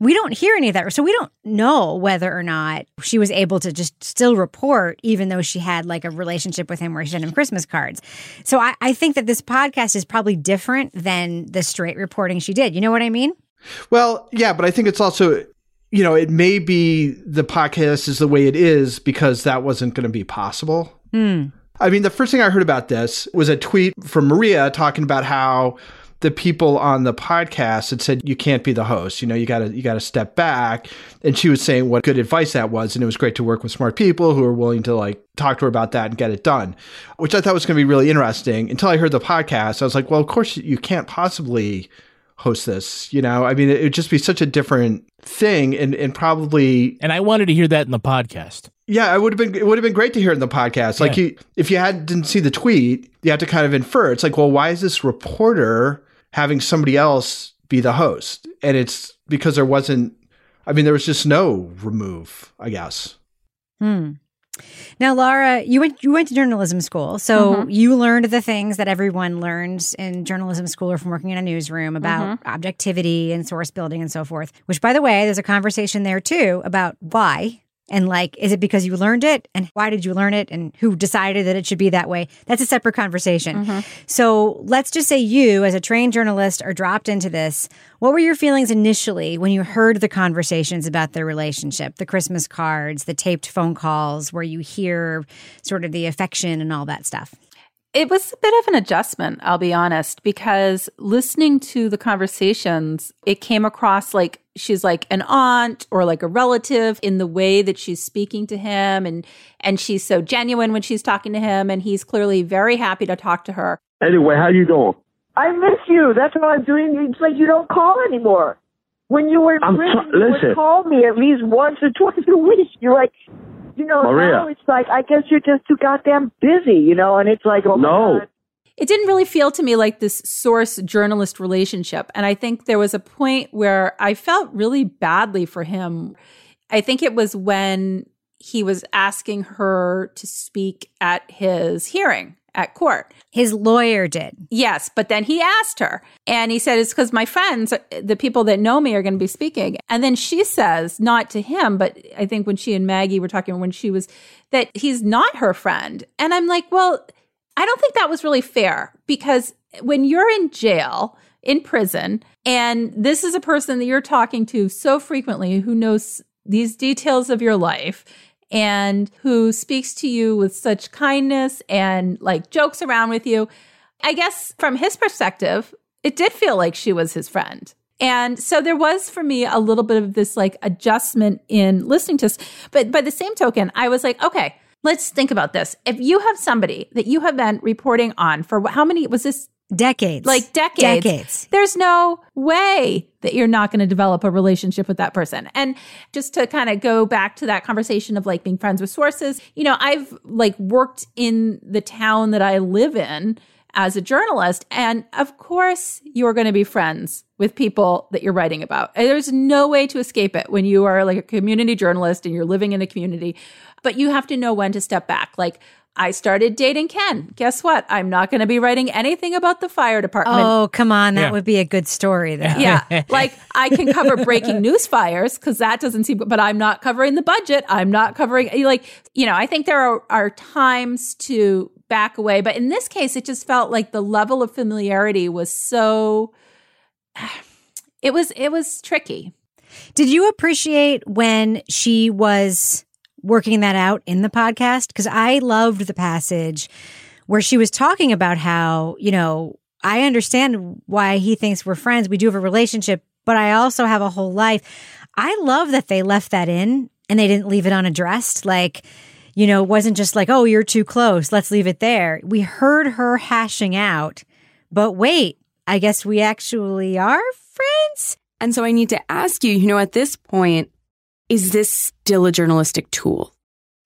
We don't hear any of that. So we don't know whether or not she was able to just still report, even though she had like a relationship with him where she sent him Christmas cards. So I think that this podcast is probably different than the straight reporting she did. You know what I mean? Well, yeah, but I think it's also, you know, it may be the podcast is the way it is because that wasn't going to be possible. Mm. I mean, the first thing I heard about this was a tweet from Maria talking about how the people on the podcast had said, you can't be the host. You know, you got to step back. And she was saying what good advice that was. And it was great to work with smart people who are willing to like talk to her about that and get it done, which I thought was going to be really interesting. Until I heard the podcast, I was like, well, of course, you can't possibly host this, you know? I mean, it would just be such a different thing and probably... And I wanted to hear that in the podcast. Yeah, it would have been great to hear it in the podcast. Yeah. Like, if you didn't see the tweet, you have to kind of infer. It's like, well, why is this reporter having somebody else be the host? And it's because there wasn't... I mean, there was just no remove, I guess. Hmm. Now, Lara, you went to journalism school, so mm-hmm. you learned the things that everyone learns in journalism school or from working in a newsroom about mm-hmm. objectivity and source building and so forth, which, by the way, there's a conversation there, too, about why And like, is it because you learned it? And why did you learn it? And who decided that it should be that way? That's a separate conversation. Mm-hmm. So let's just say you, as a trained journalist, are dropped into this. What were your feelings initially when you heard the conversations about their relationship, the Christmas cards, the taped phone calls where you hear sort of the affection and all that stuff? It was a bit of an adjustment, I'll be honest, because listening to the conversations, it came across like she's like an aunt or like a relative in the way that she's speaking to him. And she's so genuine when she's talking to him. And he's clearly very happy to talk to her. Anyway, how you doing? I miss you. That's what I'm doing. It's like you don't call anymore. When you were in prison, you would call me at least once or twice a week. You're like... You know, Maria. Now it's like, I guess you're just too goddamn busy, you know, and it's like, oh, no. It didn't really feel to me like this source-journalist relationship. And I think there was a point where I felt really badly for him. I think it was when he was asking her to speak at his hearing at court. His lawyer did. Yes, but then he asked her. And he said, it's because my friends, the people that know me, are going to be speaking. And then she says, not to him, but I think when she and Maggie were talking, when she was, that he's not her friend. And I'm like, well, I don't think that was really fair. Because when you're in jail, in prison, and this is a person that you're talking to so frequently who knows these details of your life, and who speaks to you with such kindness and like jokes around with you. I guess from his perspective, it did feel like she was his friend. And so there was for me a little bit of this like adjustment in listening to us. But by the same token, I was like, okay, let's think about this. If you have somebody that you have been reporting on for how many, was this? Decades. Like decades. There's no way that you're not going to develop a relationship with that person. And just to kind of go back to that conversation of like being friends with sources, you know, I've like worked in the town that I live in as a journalist. And of course, you're going to be friends with people that you're writing about. There's no way to escape it when you are like a community journalist and you're living in a community. But you have to know when to step back. Like, I started dating Ken. Guess what? I'm not going to be writing anything about the fire department. Oh, come on. That would be a good story, though. Yeah. Like, I can cover breaking news fires because that doesn't seem... But I'm not covering the budget. I'm not covering... Like, you know, I think there are times to back away. But in this case, it just felt like the level of familiarity was so... It was tricky. Did you appreciate when she was... working that out in the podcast? Because I loved the passage where she was talking about how, you know, I understand why he thinks we're friends. We do have a relationship, but I also have a whole life. I love that they left that in and they didn't leave it unaddressed. Like, you know, it wasn't just like, oh, you're too close. Let's leave it there. We heard her hashing out, but wait, I guess we actually are friends. And so I need to ask you, you know, at this point, is this still a journalistic tool?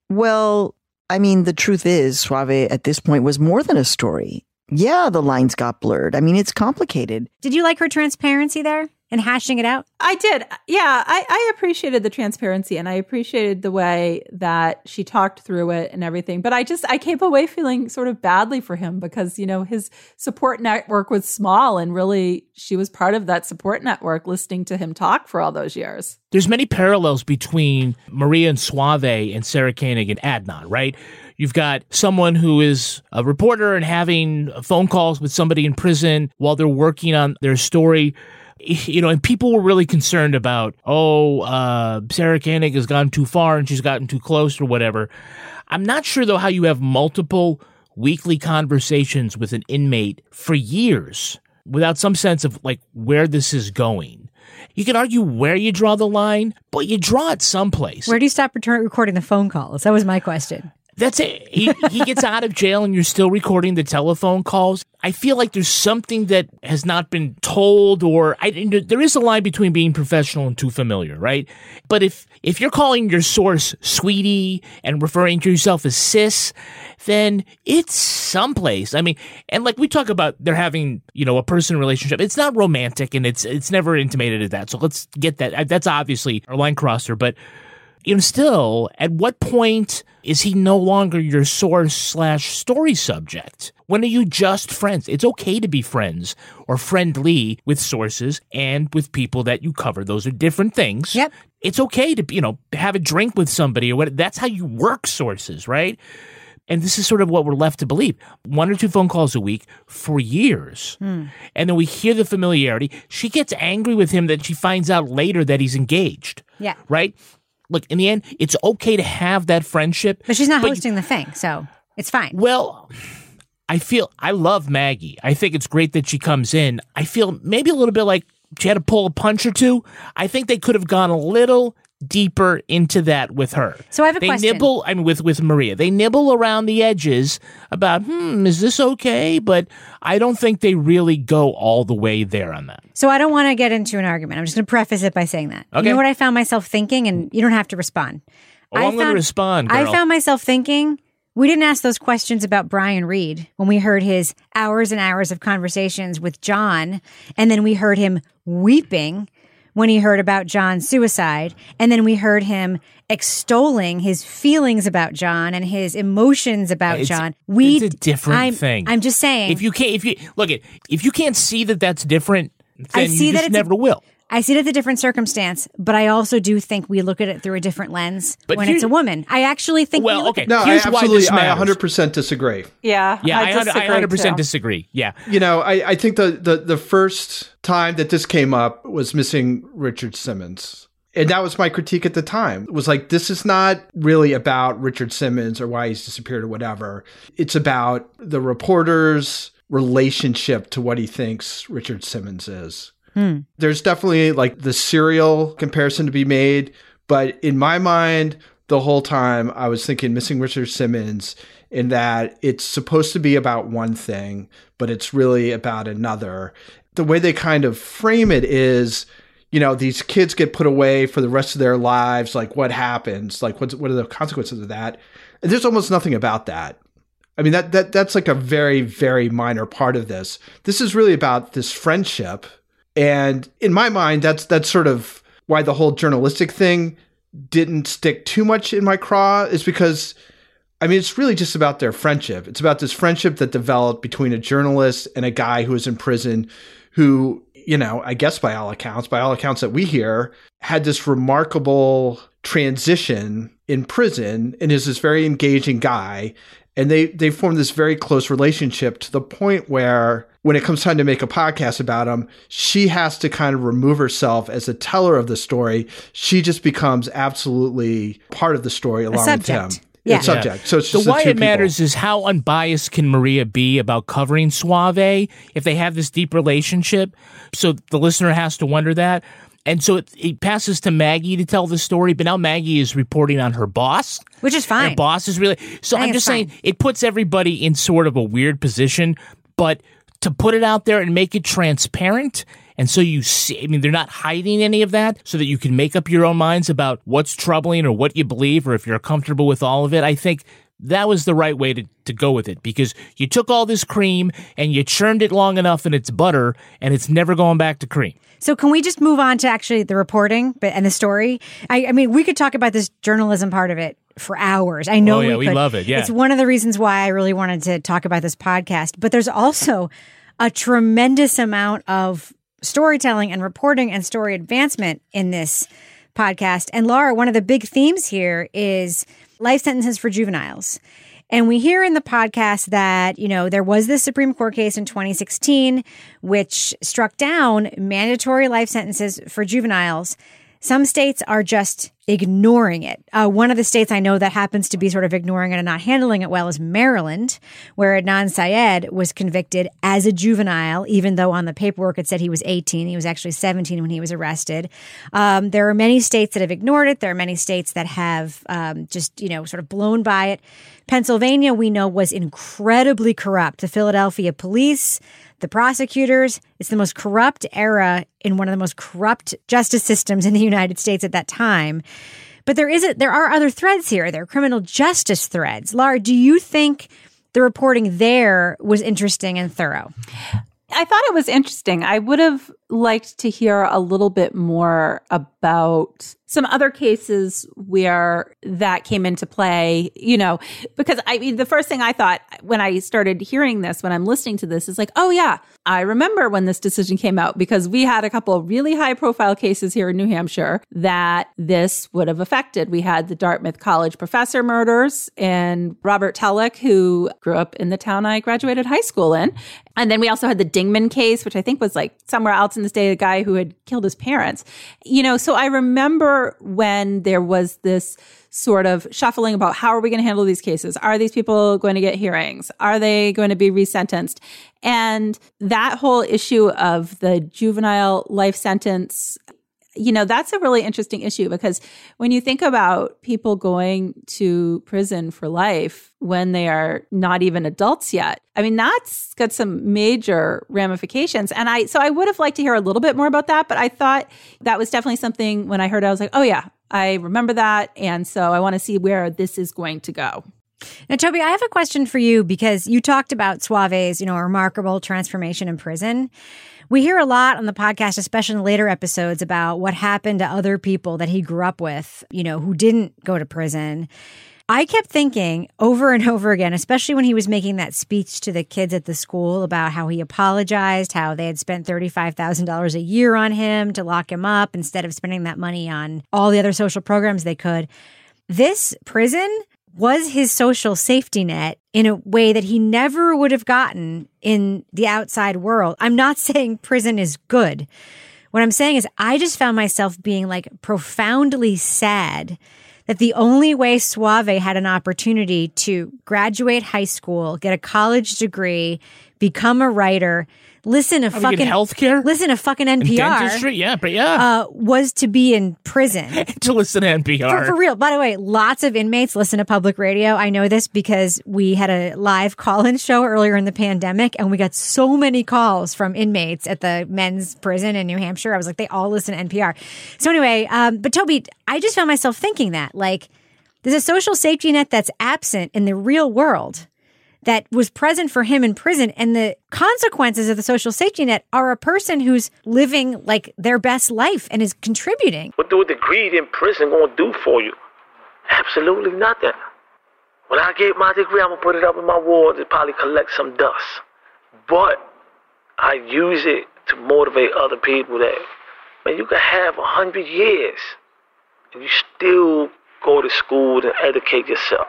Well, I mean, the truth is, Suave at this point was more than a story. Yeah, the lines got blurred. I mean, it's complicated. Did you like her transparency there and hashing it out? I did. Yeah, I appreciated the transparency and I appreciated the way that she talked through it and everything. But I came away feeling sort of badly for him because, you know, his support network was small and really she was part of that support network listening to him talk for all those years. There's many parallels between Maria and Suave and Sarah Koenig and Adnan, right? You've got someone who is a reporter and having phone calls with somebody in prison while they're working on their story. You know, and people were really concerned about, Sarah Koenig has gone too far and she's gotten too close or whatever. I'm not sure, though, how you have multiple weekly conversations with an inmate for years without some sense of, like, where this is going. You can argue where you draw the line, but you draw it someplace. Where do you stop recording the phone calls? That was my question. That's it. He gets out of jail and you're still recording the telephone calls. I feel like there's something that has not been told, or there is a line between being professional and too familiar, right? But if you're calling your source sweetie and referring to yourself as sis, then it's someplace. I mean, and like we talk about, they're having, you know, a personal relationship. It's not romantic and it's never intimated at that. So let's get that. That's obviously a line crosser, but you know, still, at what point is he no longer your source/story subject? When are you just friends? It's okay to be friends or friendly with sources and with people that you cover. Those are different things. Yep. it's okay to, have a drink with somebody or what. That's how you work sources, right? And this is sort of what we're left to believe. One or two phone calls a week for years. Mm. And then we hear the familiarity. She gets angry with him that she finds out later that he's engaged. Yeah. Right? Look, in the end, it's okay to have that friendship. But she's not hosting the thing, so it's fine. Well, I love Maggie. I think it's great that she comes in. I feel maybe a little bit like she had to pull a punch or two. I think they could have gone a little deeper into that with her. So I have a question. They nibble, with Maria. They nibble around the edges about, is this okay? But I don't think they really go all the way there on that. So I don't want to get into an argument. I'm just going to preface it by saying that. Okay. You know what I found myself thinking? And you don't have to respond. Oh, I'm going to respond, girl. I found myself thinking, we didn't ask those questions about Brian Reed when we heard his hours and hours of conversations with John, and then we heard him weeping when he heard about John's suicide, and then we heard him extolling his feelings about John and his emotions about John. It's a different thing. I'm just saying. If you can't see that that's different, then you just never will. I see it as a different circumstance, but I also do think we look at it through a different lens when it's a woman. I actually think here's why this matters. I 100% disagree. Yeah, I 100% disagree. Yeah. I think the first time that this came up was missing Richard Simmons. And that was my critique at the time. It was like, this is not really about Richard Simmons or why he's disappeared or whatever. It's about the reporter's relationship to what he thinks Richard Simmons is. Hmm. There's definitely the Serial comparison to be made, but in my mind, the whole time I was thinking missing Richard Simmons, in that it's supposed to be about one thing, but it's really about another. The way they kind of frame it is, these kids get put away for the rest of their lives. What happens? What are the consequences of that? And there's almost nothing about that. I mean, that's a very, very minor part of this. This is really about this friendship. And in my mind, that's sort of why the whole journalistic thing didn't stick too much in my craw, is because, it's really just about their friendship. It's about this friendship that developed between a journalist and a guy who was in prison who, I guess by all accounts that we hear, had this remarkable transition in prison and is this very engaging guy. And they formed this very close relationship to the point where when it comes time to make a podcast about him, she has to kind of remove herself as a teller of the story. She just becomes absolutely part of the story along with him. Yeah. It's subject. So it's just why it matters is how unbiased can Maria be about covering Suave if they have this deep relationship? So the listener has to wonder that. And so it passes to Maggie to tell the story, but now Maggie is reporting on her boss. Which is fine. Her boss is really... So I'm just saying, it puts everybody in sort of a weird position, but to put it out there and make it transparent, and so you see... they're not hiding any of that, so that you can make up your own minds about what's troubling or what you believe or if you're comfortable with all of it. I think that was the right way to go with it, because you took all this cream and you churned it long enough and it's butter and it's never going back to cream. So can we just move on to actually the reporting and the story? We could talk about this journalism part of it for hours. I know we love it. Yeah. It's one of the reasons why I really wanted to talk about this podcast. But there's also a tremendous amount of storytelling and reporting and story advancement in this podcast. And Lara, one of the big themes here is life sentences for juveniles. And we hear in the podcast that, there was this Supreme Court case in 2016, which struck down mandatory life sentences for juveniles. Some states are just ignoring it. One of the states I know that happens to be sort of ignoring it and not handling it well is Maryland, where Adnan Syed was convicted as a juvenile, even though on the paperwork it said he was 18. He was actually 17 when he was arrested. There are many states that have ignored it. There are many states that have sort of blown by it. Pennsylvania, we know, was incredibly corrupt. The Philadelphia police, the prosecutors, it's the most corrupt era in one of the most corrupt justice systems in the United States at that time. But there are other threads here. There are criminal justice threads. Lara, do you think the reporting there was interesting and thorough? I thought it was interesting. I would have liked to hear a little bit more about some other cases where that came into play, you know, because I mean, the first thing I thought when I started hearing this, when I'm listening to this, is like, oh yeah, I remember when this decision came out because we had a couple of really high profile cases here in New Hampshire that this would have affected. We had the Dartmouth College professor murders and Robert Tellick, who grew up in the town I graduated high school in. And then we also had the Dingman case, which I think was like somewhere else in the state, a guy who had killed his parents. You know, so I remember when there was this sort of shuffling about how are we going to handle these cases? Are these people going to get hearings? Are they going to be resentenced? And that whole issue of the juvenile life sentence, you know, that's a really interesting issue because when you think about people going to prison for life when they are not even adults yet, I mean, that's got some major ramifications. And I would have liked to hear a little bit more about that, but I thought that was definitely something when I heard it, I was like, oh yeah, I remember that. And so I want to see where this is going to go. Now, Toby, I have a question for you because you talked about Suave's, you know, remarkable transformation in prison. We hear a lot on the podcast, especially in later episodes, about what happened to other people that he grew up with, you know, who didn't go to prison. I kept thinking over and over again, especially when he was making that speech to the kids at the school about how he apologized, how they had spent $35,000 a year on him to lock him up instead of spending that money on all the other social programs they could. This prison was his social safety net in a way that he never would have gotten in the outside world. I'm not saying prison is good. What I'm saying is I just found myself being like profoundly sad that the only way Suave had an opportunity to graduate high school, get a college degree, become a writer, listen to fucking NPR, dentistry, was to be in prison to listen to NPR for real. By the way, lots of inmates listen to public radio. I know this because we had a live call-in show earlier in the pandemic, and we got so many calls from inmates at the men's prison in New Hampshire. I was like, they all listen to NPR. So anyway, but Toby, I just found myself thinking that like there's a social safety net that's absent in the real world that was present for him in prison. And the consequences of the social safety net are a person who's living like their best life and is contributing. What do the degree in prison going to do for you? Absolutely nothing. When I get my degree, I'm going to put it up in my ward and probably collect some dust. But I use it to motivate other people that, man, you can have 100 years and you still go to school to educate yourself.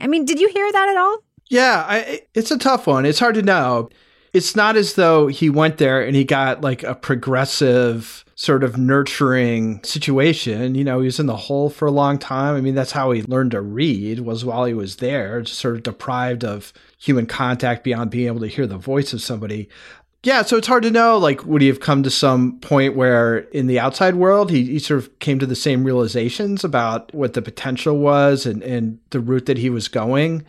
I mean, did you hear that at all? Yeah, it's a tough one. It's hard to know. It's not as though he went there and he got like a progressive sort of nurturing situation. You know, he was in the hole for a long time. I mean, that's how he learned to read was while he was there, just sort of deprived of human contact beyond being able to hear the voice of somebody. Yeah, so it's hard to know, like, would he have come to some point where in the outside world, he sort of came to the same realizations about what the potential was and the route that he was going?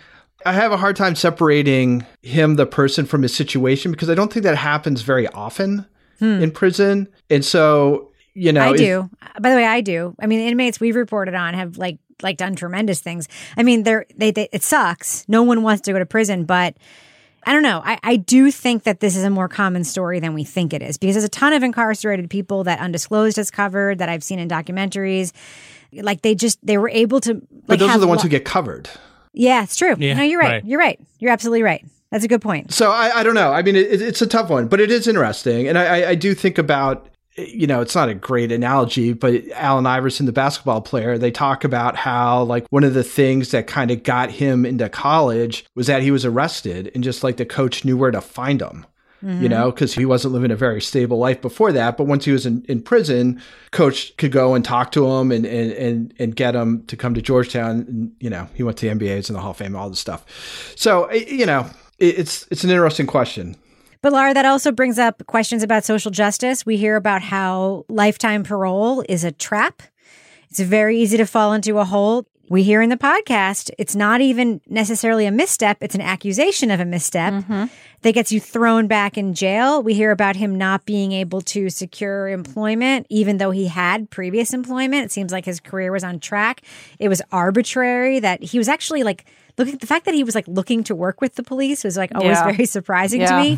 I have a hard time separating him, the person, from his situation because I don't think that happens very often in prison. And so, you know. By the way, I do. I mean, the inmates we've reported on have like done tremendous things. I mean, they it sucks. No one wants to go to prison, but I don't know. I do think that this is a more common story than we think it is because there's a ton of incarcerated people that Undisclosed has covered that I've seen in documentaries. Like they were able to. But those are the ones who get covered. Yeah, it's true. Yeah, no, you're right. You're right. You're absolutely right. That's a good point. So I don't know. I mean, it's a tough one, but it is interesting. And I do think about, you know, it's not a great analogy, but Allen Iverson, the basketball player, they talk about how like one of the things that kind of got him into college was that he was arrested and just like the coach knew where to find him. Mm-hmm. You know, because he wasn't living a very stable life before that. But once he was in prison, coach could go and talk to him and get him to come to Georgetown. And, you know, he went to the NBA, it's in the Hall of Fame, all this stuff. So, you know, it's an interesting question. But Lara, that also brings up questions about social justice. We hear about how lifetime parole is a trap. It's very easy to fall into a hole. We hear in the podcast, it's not even necessarily a misstep. It's an accusation of a misstep that gets you thrown back in jail. We hear about him not being able to secure employment, even though he had previous employment. It seems like his career was on track. It was arbitrary that he was actually like the fact that he was like looking to work with the police was like always very surprising to me.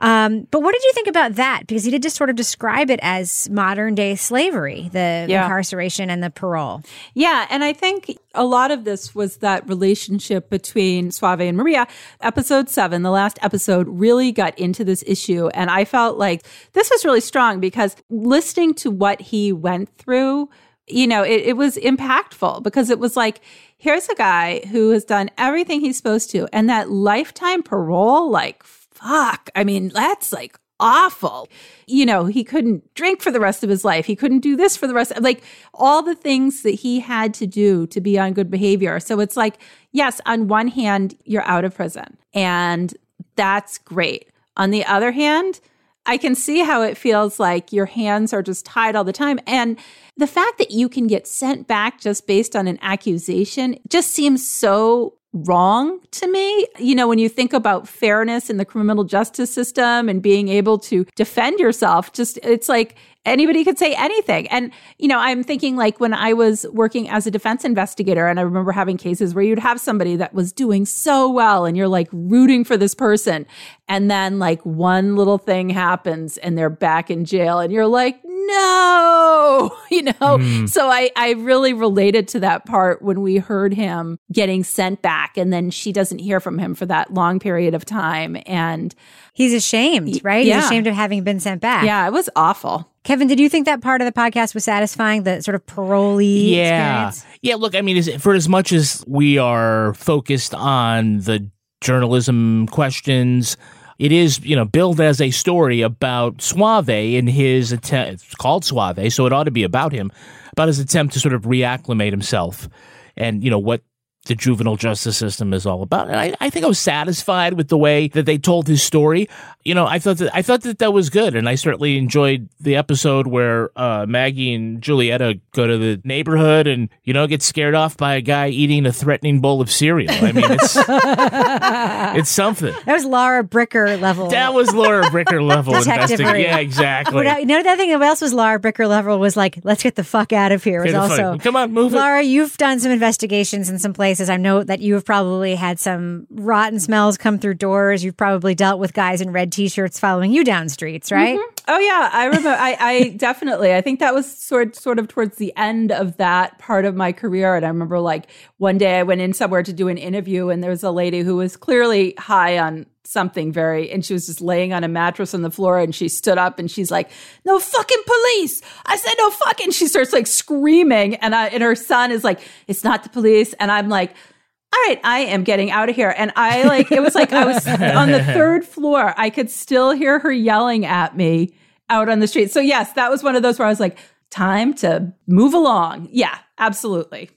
But what did you think about that? Because he did just sort of describe it as modern day slavery, the incarceration and the parole. Yeah. And I think a lot of this was that relationship between Suave and Maria. Episode 7, the last episode, really got into this issue. And I felt like this was really strong because listening to what he went through, you know, it was impactful because it was like, here's a guy who has done everything he's supposed to. And that lifetime parole, like, fuck. I mean, that's like awful. You know, he couldn't drink for the rest of his life. He couldn't do this for the rest of, like, all the things that he had to do to be on good behavior. So it's like, yes, on one hand, you're out of prison. And that's great. On the other hand, I can see how it feels like your hands are just tied all the time. And the fact that you can get sent back just based on an accusation just seems so wrong to me. You know, when you think about fairness in the criminal justice system and being able to defend yourself, just it's like anybody could say anything. And, you know, I'm thinking like when I was working as a defense investigator, and I remember having cases where you'd have somebody that was doing so well and you're like rooting for this person. And then like one little thing happens and they're back in jail and you're like, no, you know? So I really related to that part when we heard him getting sent back and then she doesn't hear from him for that long period of time. And he's ashamed, right? Yeah. He's ashamed of having been sent back. Yeah, it was awful. Kevin, did you think that part of the podcast was satisfying, the sort of parolee experience? Yeah, look, I mean, for as much as we are focused on the journalism questions, it is, you know, billed as a story about Suave and his attempt, it's called Suave, so it ought to be about him, about his attempt to sort of reacclimate himself and, you know, what the juvenile justice system is all about. And I think I was satisfied with the way that they told his story. You know, I thought that was good. And I certainly enjoyed the episode where Maggie and Julietta go to the neighborhood and, you know, get scared off by a guy eating a threatening bowl of cereal. I mean, it's it's something. That was Lara Bricker level. That was Lara Bricker level investing. Yeah, exactly. You know, that thing else was Lara Bricker level was like, let's get the fuck out of here. It was also, come on, move it. Lara, you've done some investigations in some places. I know that you have probably had some rotten smells come through doors. You've probably dealt with guys in red T-shirts following you down streets, right? Mm-hmm. Oh, yeah. I remember. I definitely. I think that was sort of towards the end of that part of my career. And I remember like one day I went in somewhere to do an interview and there was a lady who was clearly high on something very, and she was just laying on a mattress on the floor and she stood up and she's like, no fucking police. I said, no fucking. She starts like screaming and her son is like, it's not the police. And I'm like, all right, I am getting out of here. And I like, it was like I was on the third floor. I could still hear her yelling at me out on the street. So yes, that was one of those where I was like, time to move along. Yeah, absolutely.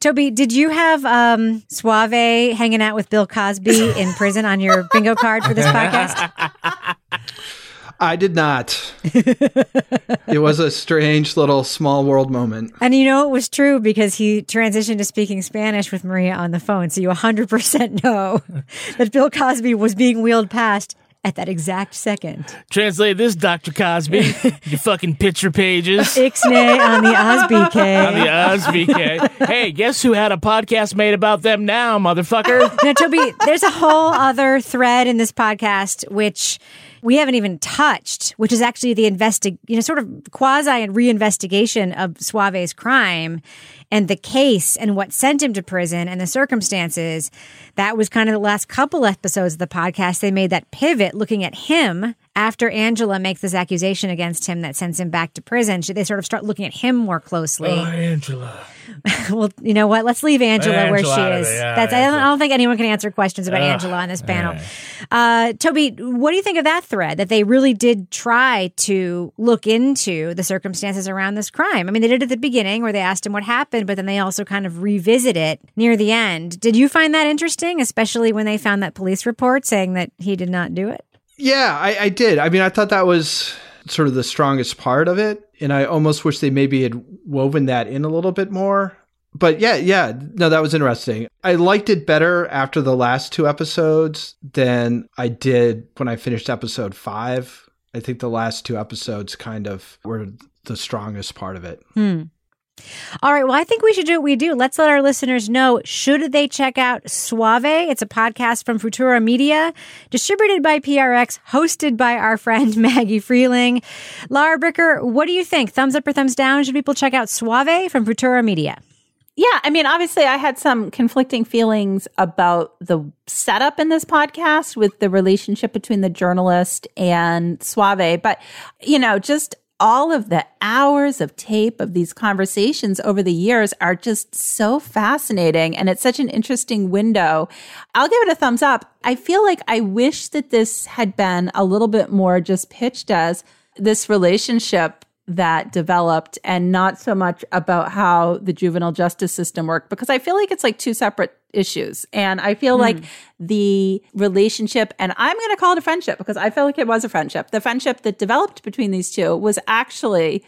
Toby, did you have Suave hanging out with Bill Cosby in prison on your bingo card for this podcast? I did not. It was a strange little small world moment. And you know, it was true because he transitioned to speaking Spanish with Maria on the phone. So you 100% know that Bill Cosby was being wheeled past at that exact second. Translate this, Dr. Cosby. Your fucking picture pages. Ixnay on the Osby K. On the Osby K. Hey, guess who had a podcast made about them now, motherfucker? Now, Toby, there's a whole other thread in this podcast which we haven't even touched, which is actually the sort of quasi and reinvestigation of Suave's crime and the case and what sent him to prison and the circumstances. That was kind of the last couple episodes of the podcast. They made that pivot looking at him after Angela makes this accusation against him that sends him back to prison. Should they sort of start looking at him more closely? Oh, Angela. Well, you know what? Let's leave Angela where she is. Yeah, I don't think anyone can answer questions about Angela on this panel. Right. Toby, what do you think of that thread, that they really did try to look into the circumstances around this crime? I mean, they did it at the beginning where they asked him what happened, but then they also kind of revisit it near the end. Did you find that interesting, especially when they found that police report saying that he did not do it? Yeah, I did. I mean, I thought that was sort of the strongest part of it. And I almost wish they maybe had woven that in a little bit more. But yeah. No, that was interesting. I liked it better after the last two episodes than I did when I finished episode 5. I think the last two episodes kind of were the strongest part of it. Hmm. All right. Well, I think we should do what we do. Let's let our listeners know, should they check out Suave? It's a podcast from Futuro Media, distributed by PRX, hosted by our friend Maggie Freeling. Lara Bricker, what do you think? Thumbs up or thumbs down? Should people check out Suave from Futuro Media? Yeah, I mean, obviously, I had some conflicting feelings about the setup in this podcast with the relationship between the journalist and Suave. But, you know, just all of the hours of tape of these conversations over the years are just so fascinating. And it's such an interesting window. I'll give it a thumbs up. I feel like I wish that this had been a little bit more just pitched as this relationship that developed and not so much about how the juvenile justice system worked, because I feel like it's like two separate issues. And I feel like the relationship, and I'm going to call it a friendship because I feel like it was a friendship. The friendship that developed between these two was actually,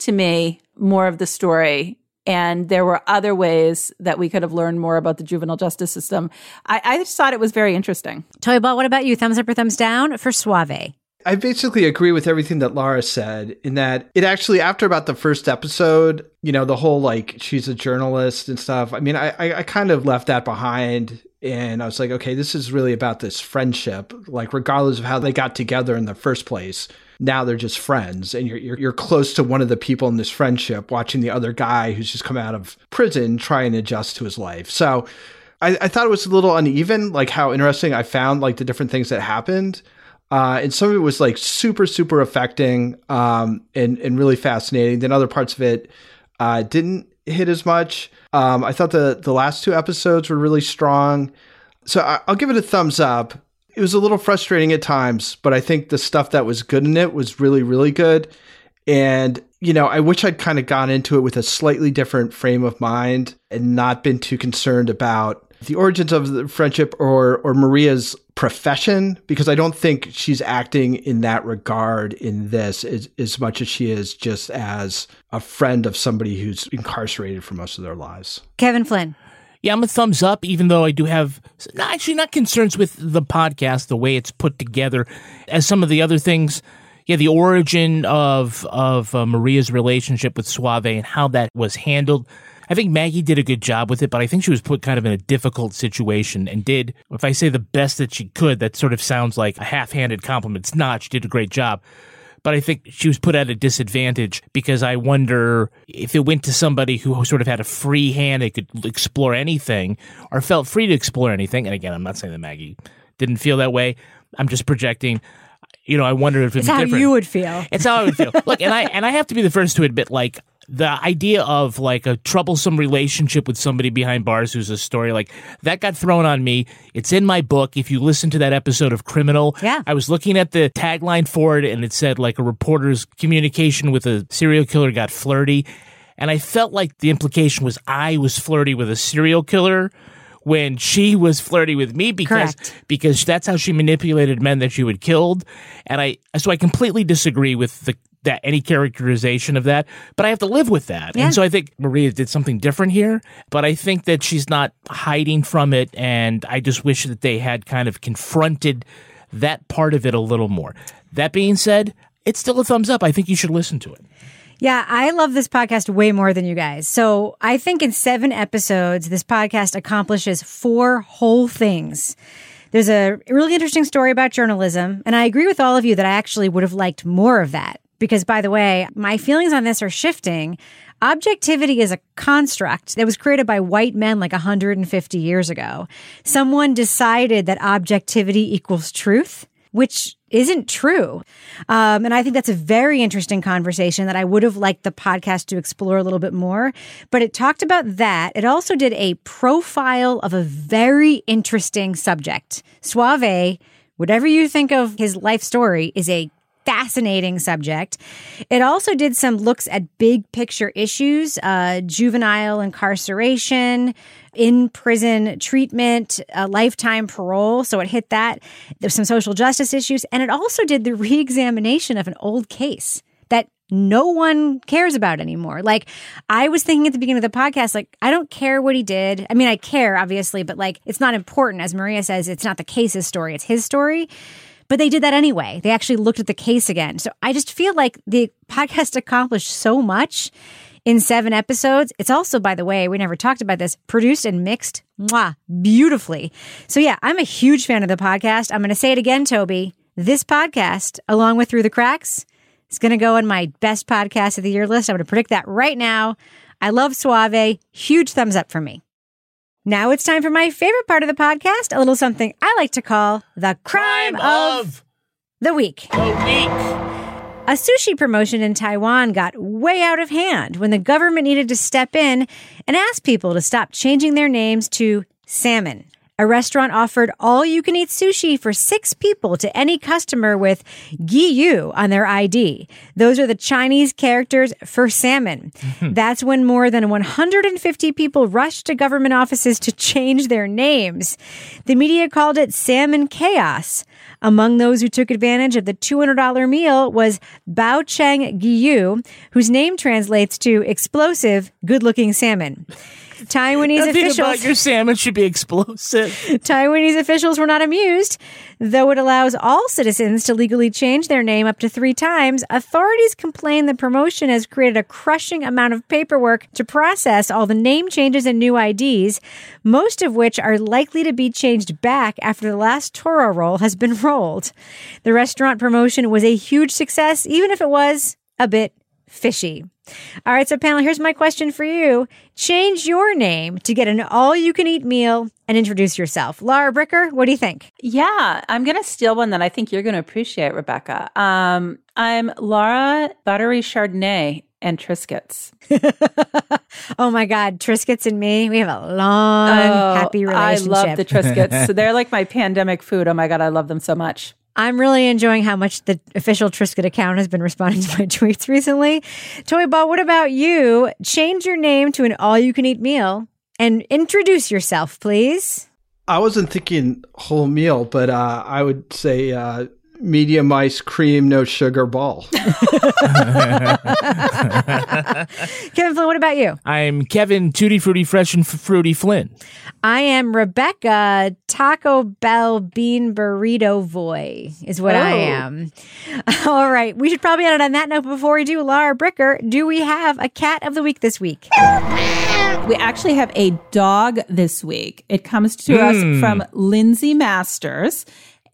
to me, more of the story. And there were other ways that we could have learned more about the juvenile justice system. I just thought it was very interesting. Toby Ball, what about you? Thumbs up or thumbs down for Suave? I basically agree with everything that Lara said, in that it actually, after about the first episode, you know, the whole like she's a journalist and stuff. I mean, I kind of left that behind, and I was like, okay, this is really about this friendship, like regardless of how they got together in the first place. Now they're just friends, and you're close to one of the people in this friendship, watching the other guy who's just come out of prison try and adjust to his life. So I thought it was a little uneven, like how interesting I found like the different things that happened. And some of it was like super, super affecting and really fascinating. Then other parts of it didn't hit as much. I thought the last two episodes were really strong. So I'll give it a thumbs up. It was a little frustrating at times, but I think the stuff that was good in it was really, really good. And, you know, I wish I'd kind of gone into it with a slightly different frame of mind and not been too concerned about the origins of the friendship or Maria's profession, because I don't think she's acting in that regard in this as much as she is just as a friend of somebody who's incarcerated for most of their lives. Kevin Flynn. Yeah, I'm a thumbs up, even though I do have actually not concerns with the podcast, the way it's put together, as some of the other things. Yeah, the origin of Maria's relationship with Suave and how that was handled. I think Maggie did a good job with it, but I think she was put kind of in a difficult situation and did, if I say the best that she could, that sort of sounds like a half-handed compliment. It's not. She did a great job. But I think she was put at a disadvantage because I wonder if it went to somebody who sort of had a free hand and could explore anything or felt free to explore anything. And again, I'm not saying that Maggie didn't feel that way. I'm just projecting. You know, I wonder if it's different. It's how you would feel. It's how I would feel. Look, and I have to be the first to admit, like, the idea of like a troublesome relationship with somebody behind bars who's a story, like that got thrown on me. It's in my book. If you listen to that episode of Criminal, I was looking at the tagline for it and it said like a reporter's communication with a serial killer got flirty. And I felt like the implication was I was flirty with a serial killer when she was flirty with me because that's how she manipulated men that she had killed. And so I completely disagree with that any characterization of that, but I have to live with that. Yeah. And so I think Maria did something different here, but I think that she's not hiding from it, and I just wish that they had kind of confronted that part of it a little more. That being said, it's still a thumbs up. I think you should listen to it. Yeah, I love this podcast way more than you guys. So I think in 7 episodes, this podcast accomplishes 4 whole things. There's a really interesting story about journalism, and I agree with all of you that I actually would have liked more of that. Because, by the way, my feelings on this are shifting. Objectivity is a construct that was created by white men like 150 years ago. Someone decided that objectivity equals truth, which isn't true. And I think that's a very interesting conversation that I would have liked the podcast to explore a little bit more. But it talked about that. It also did a profile of a very interesting subject. Suave, whatever you think of his life story, is a fascinating subject. It also did some looks at big picture issues, juvenile incarceration, in-prison treatment, lifetime parole. So it hit that. There's some social justice issues. And it also did the reexamination of an old case that no one cares about anymore. Like, I was thinking at the beginning of the podcast, like, I don't care what he did. I mean, I care, obviously, but like, it's not important. As Maria says, it's not the case's story, it's his story. But they did that anyway. They actually looked at the case again. So I just feel like the podcast accomplished so much in 7 episodes. It's also, by the way, we never talked about this, produced and mixed beautifully. So yeah, I'm a huge fan of the podcast. I'm going to say it again, Toby. This podcast, along with Through the Cracks, is going to go on my best podcast of the year list. I'm going to predict that right now. I love Suave. Huge thumbs up for me. Now it's time for my favorite part of the podcast, a little something I like to call the crime of the week. A sushi promotion in Taiwan got way out of hand when the government needed to step in and ask people to stop changing their names to salmon. A restaurant offered all-you-can-eat sushi for 6 people to any customer with Giyu on their ID. Those are the Chinese characters for salmon. That's when more than 150 people rushed to government offices to change their names. The media called it salmon chaos. Among those who took advantage of the $200 meal was Bao Cheng Giyu, whose name translates to explosive, good-looking salmon. Taiwanese officials about your salmon should be explosive. Taiwanese officials were not amused. Though it allows all citizens to legally change their name up to 3 times, authorities complain the promotion has created a crushing amount of paperwork to process all the name changes and new IDs, most of which are likely to be changed back after the last Toro roll has been rolled. The restaurant promotion was a huge success, even if it was a bit fishy. All right, so panel, here's my question for you. Change your name to get an all-you-can-eat meal and introduce yourself. Lara Bricker, what do you think? Yeah, I'm going to steal one that I think you're going to appreciate, Rebecca. I'm Lara Buttery Chardonnay and Triscuits. Oh my God, Triscuits and me, we have a long, happy relationship. I love the Triscuits. So they're like my pandemic food. Oh my God, I love them so much. I'm really enjoying how much the official Triscuit account has been responding to my tweets recently. Toby Ball, what about you? Change your name to an all-you-can-eat meal and introduce yourself, please. I wasn't thinking whole meal, but I would say medium ice cream, no sugar ball. Kevin Flynn, what about you? I'm Kevin Tutti Frutti Fresh and Fruity Flynn. I am Rebecca Taco Bell Bean Burrito Voy is what I am. All right. We should probably end it on that note. Before we do, Lara Bricker, do we have a cat of the week this week? We actually have a dog this week. It comes to us from Lindsay Masters.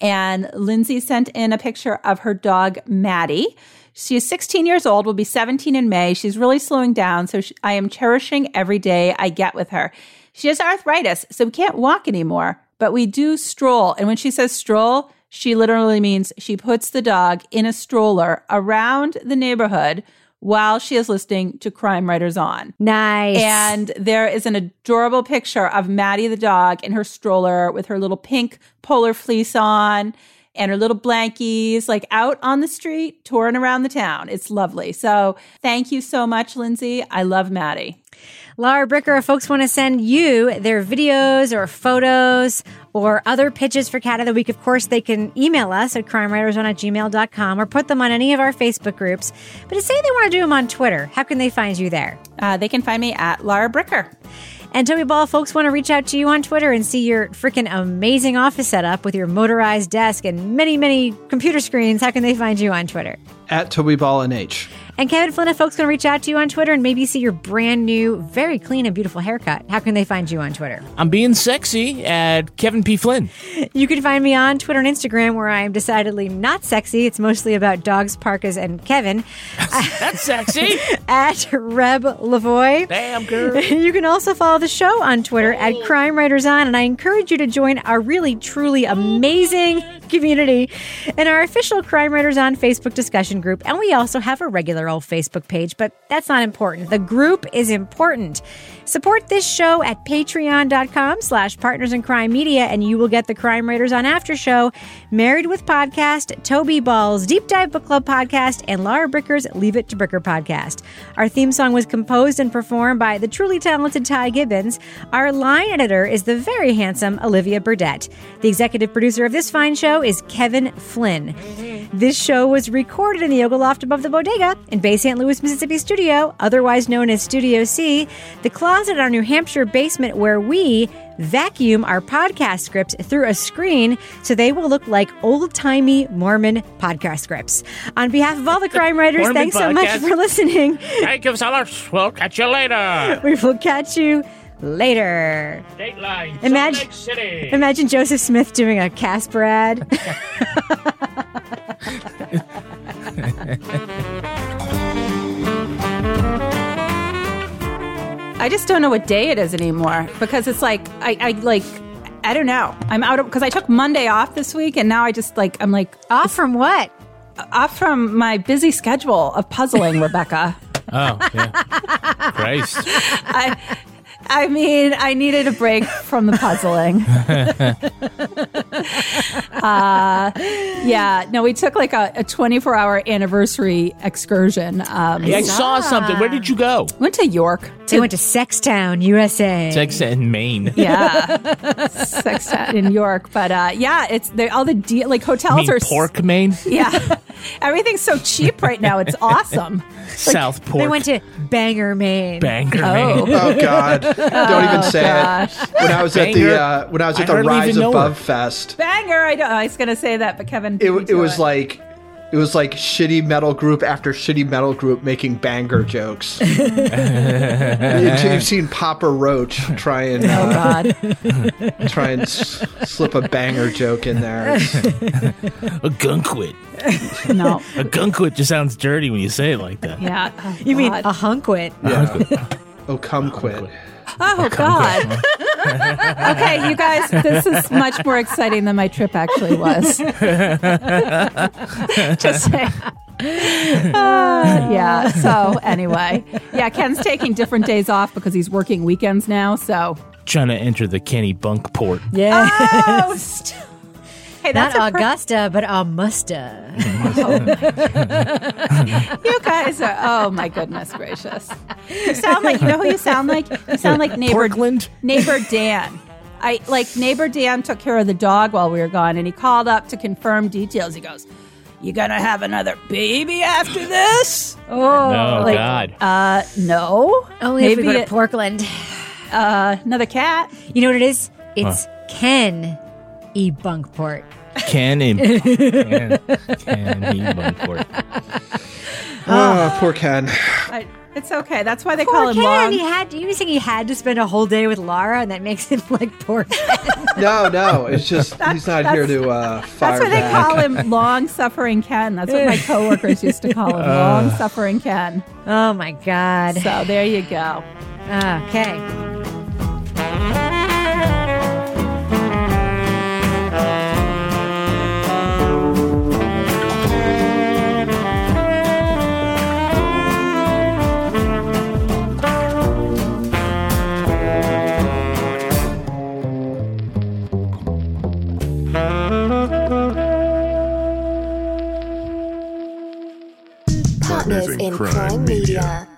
And Lindsay sent in a picture of her dog, Maddie. She is 16 years old, will be 17 in May. She's really slowing down, so I am cherishing every day I get with her. She has arthritis, so we can't walk anymore, but we do stroll. And when she says stroll, she literally means she puts the dog in a stroller around the neighborhood while she is listening to Crime Writers On. Nice. And there is an adorable picture of Maddie the dog in her stroller with her little pink polar fleece on and her little blankies, like out on the street, touring around the town. It's lovely. So thank you so much, Lindsay. I love Maddie. Lara Bricker, if folks want to send you their videos or photos or other pitches for Cat of the Week, of course, they can email us at crimewriterson@gmail.com or put them on any of our Facebook groups. But say they want to do them on Twitter. How can they find you there? They can find me at Lara Bricker. And Toby Ball, folks want to reach out to you on Twitter and see your freaking amazing office setup with your motorized desk and many, many computer screens. How can they find you on Twitter? At Toby Ball NH. And Kevin Flynn, if folks can reach out to you on Twitter and maybe see your brand new, very clean and beautiful haircut, how can they find you on Twitter? I'm being sexy at Kevin P. Flynn. You can find me on Twitter and Instagram where I am decidedly not sexy. It's mostly about dogs, parkas, and Kevin. That's sexy. At Reb Lavoie. Damn, girl. You can also follow the show on Twitter at Crime Writers On, and I encourage you to join our really, truly amazing community in our official Crime Writers On Facebook discussion group. And we also have a regular old Facebook page, but that's not important. The group is important. Support this show at patreon.com/partnersincrimemedia, and you will get the Crime Writers On After Show, Married with Podcast, Toby Ball's Deep Dive Book Club Podcast, and Lara Bricker's Leave It to Bricker Podcast. Our theme song was composed and performed by the truly talented Ty Gibbons. Our line editor is the very handsome Olivia Burdett. The executive producer of this fine show is Kevin Flynn. This show was recorded in the Yoga Loft above the Bodega in Bay St. Louis, Mississippi studio, otherwise known as Studio C, the closet in our New Hampshire basement where we vacuum our podcast scripts through a screen so they will look like old-timey Mormon podcast scripts. On behalf of all the crime writers, thanks so much for listening. Thank you so much. We'll catch you later. We will catch you later. Dateline, Salt Lake City. Imagine Joseph Smith doing a Casper ad. I just don't know what day it is anymore because it's like, I don't know. I'm out of, because I took Monday off this week and now I just like, I'm like. Off from what? Off from my busy schedule of puzzling, Rebecca. Oh, yeah. Christ. I mean, I needed a break from the puzzling. Yeah, no, we took like a 24-hour anniversary excursion. Yeah, I saw something. Where did you go? Went to York. They went to Sextown, USA. Sextown in Maine. Yeah, Sextown in York. But yeah, it's all the like hotels you mean are Pork, Maine. Yeah, everything's so cheap right now. It's awesome. South like, Pork. They went to Bangor, Maine. Bangor, Maine. Oh God. Don't even say it. When I was Banger, at the Rise Above Fest. Banger, I was gonna say that, but Kevin. It was like shitty metal group after shitty metal group making banger jokes. You've seen Papa Roach try and slip a banger joke in there. A gunkwit. No, a gunkwit just sounds dirty when you say it like that. Yeah, oh, you mean a hunkwit? Yeah. Oh, come quit. Oh, God. Okay, you guys, this is much more exciting than my trip actually was. Just saying. Yeah, so anyway. Yeah, Ken's taking different days off because he's working weekends now, so. Trying to enter the Kenny Bunk port. Yeah. Oh, hey, that's not Augusta, but Augusta. Oh, you guys are, oh my goodness gracious. You sound like, you know who you sound like? You sound like neighbor Dan. Neighbor Dan took care of the dog while we were gone, and he called up to confirm details. He goes, "You gonna have another baby after this?" Oh, no, like, God. No. Only maybe if we go to Portland. Another cat. You know what it is? It's Ken. E. Bunkport. Ken E. Bunkport. Oh, poor Ken. It's okay. That's why they poor call him Ken. Mom. You think he had to spend a whole day with Lara, and that makes him like poor Ken? No. It's just he's not here to fire back. That's why they call him long-suffering Ken. That's what my coworkers used to call him, long-suffering Ken. Oh, my God. So there you go. Okay. Partners in Crime Media.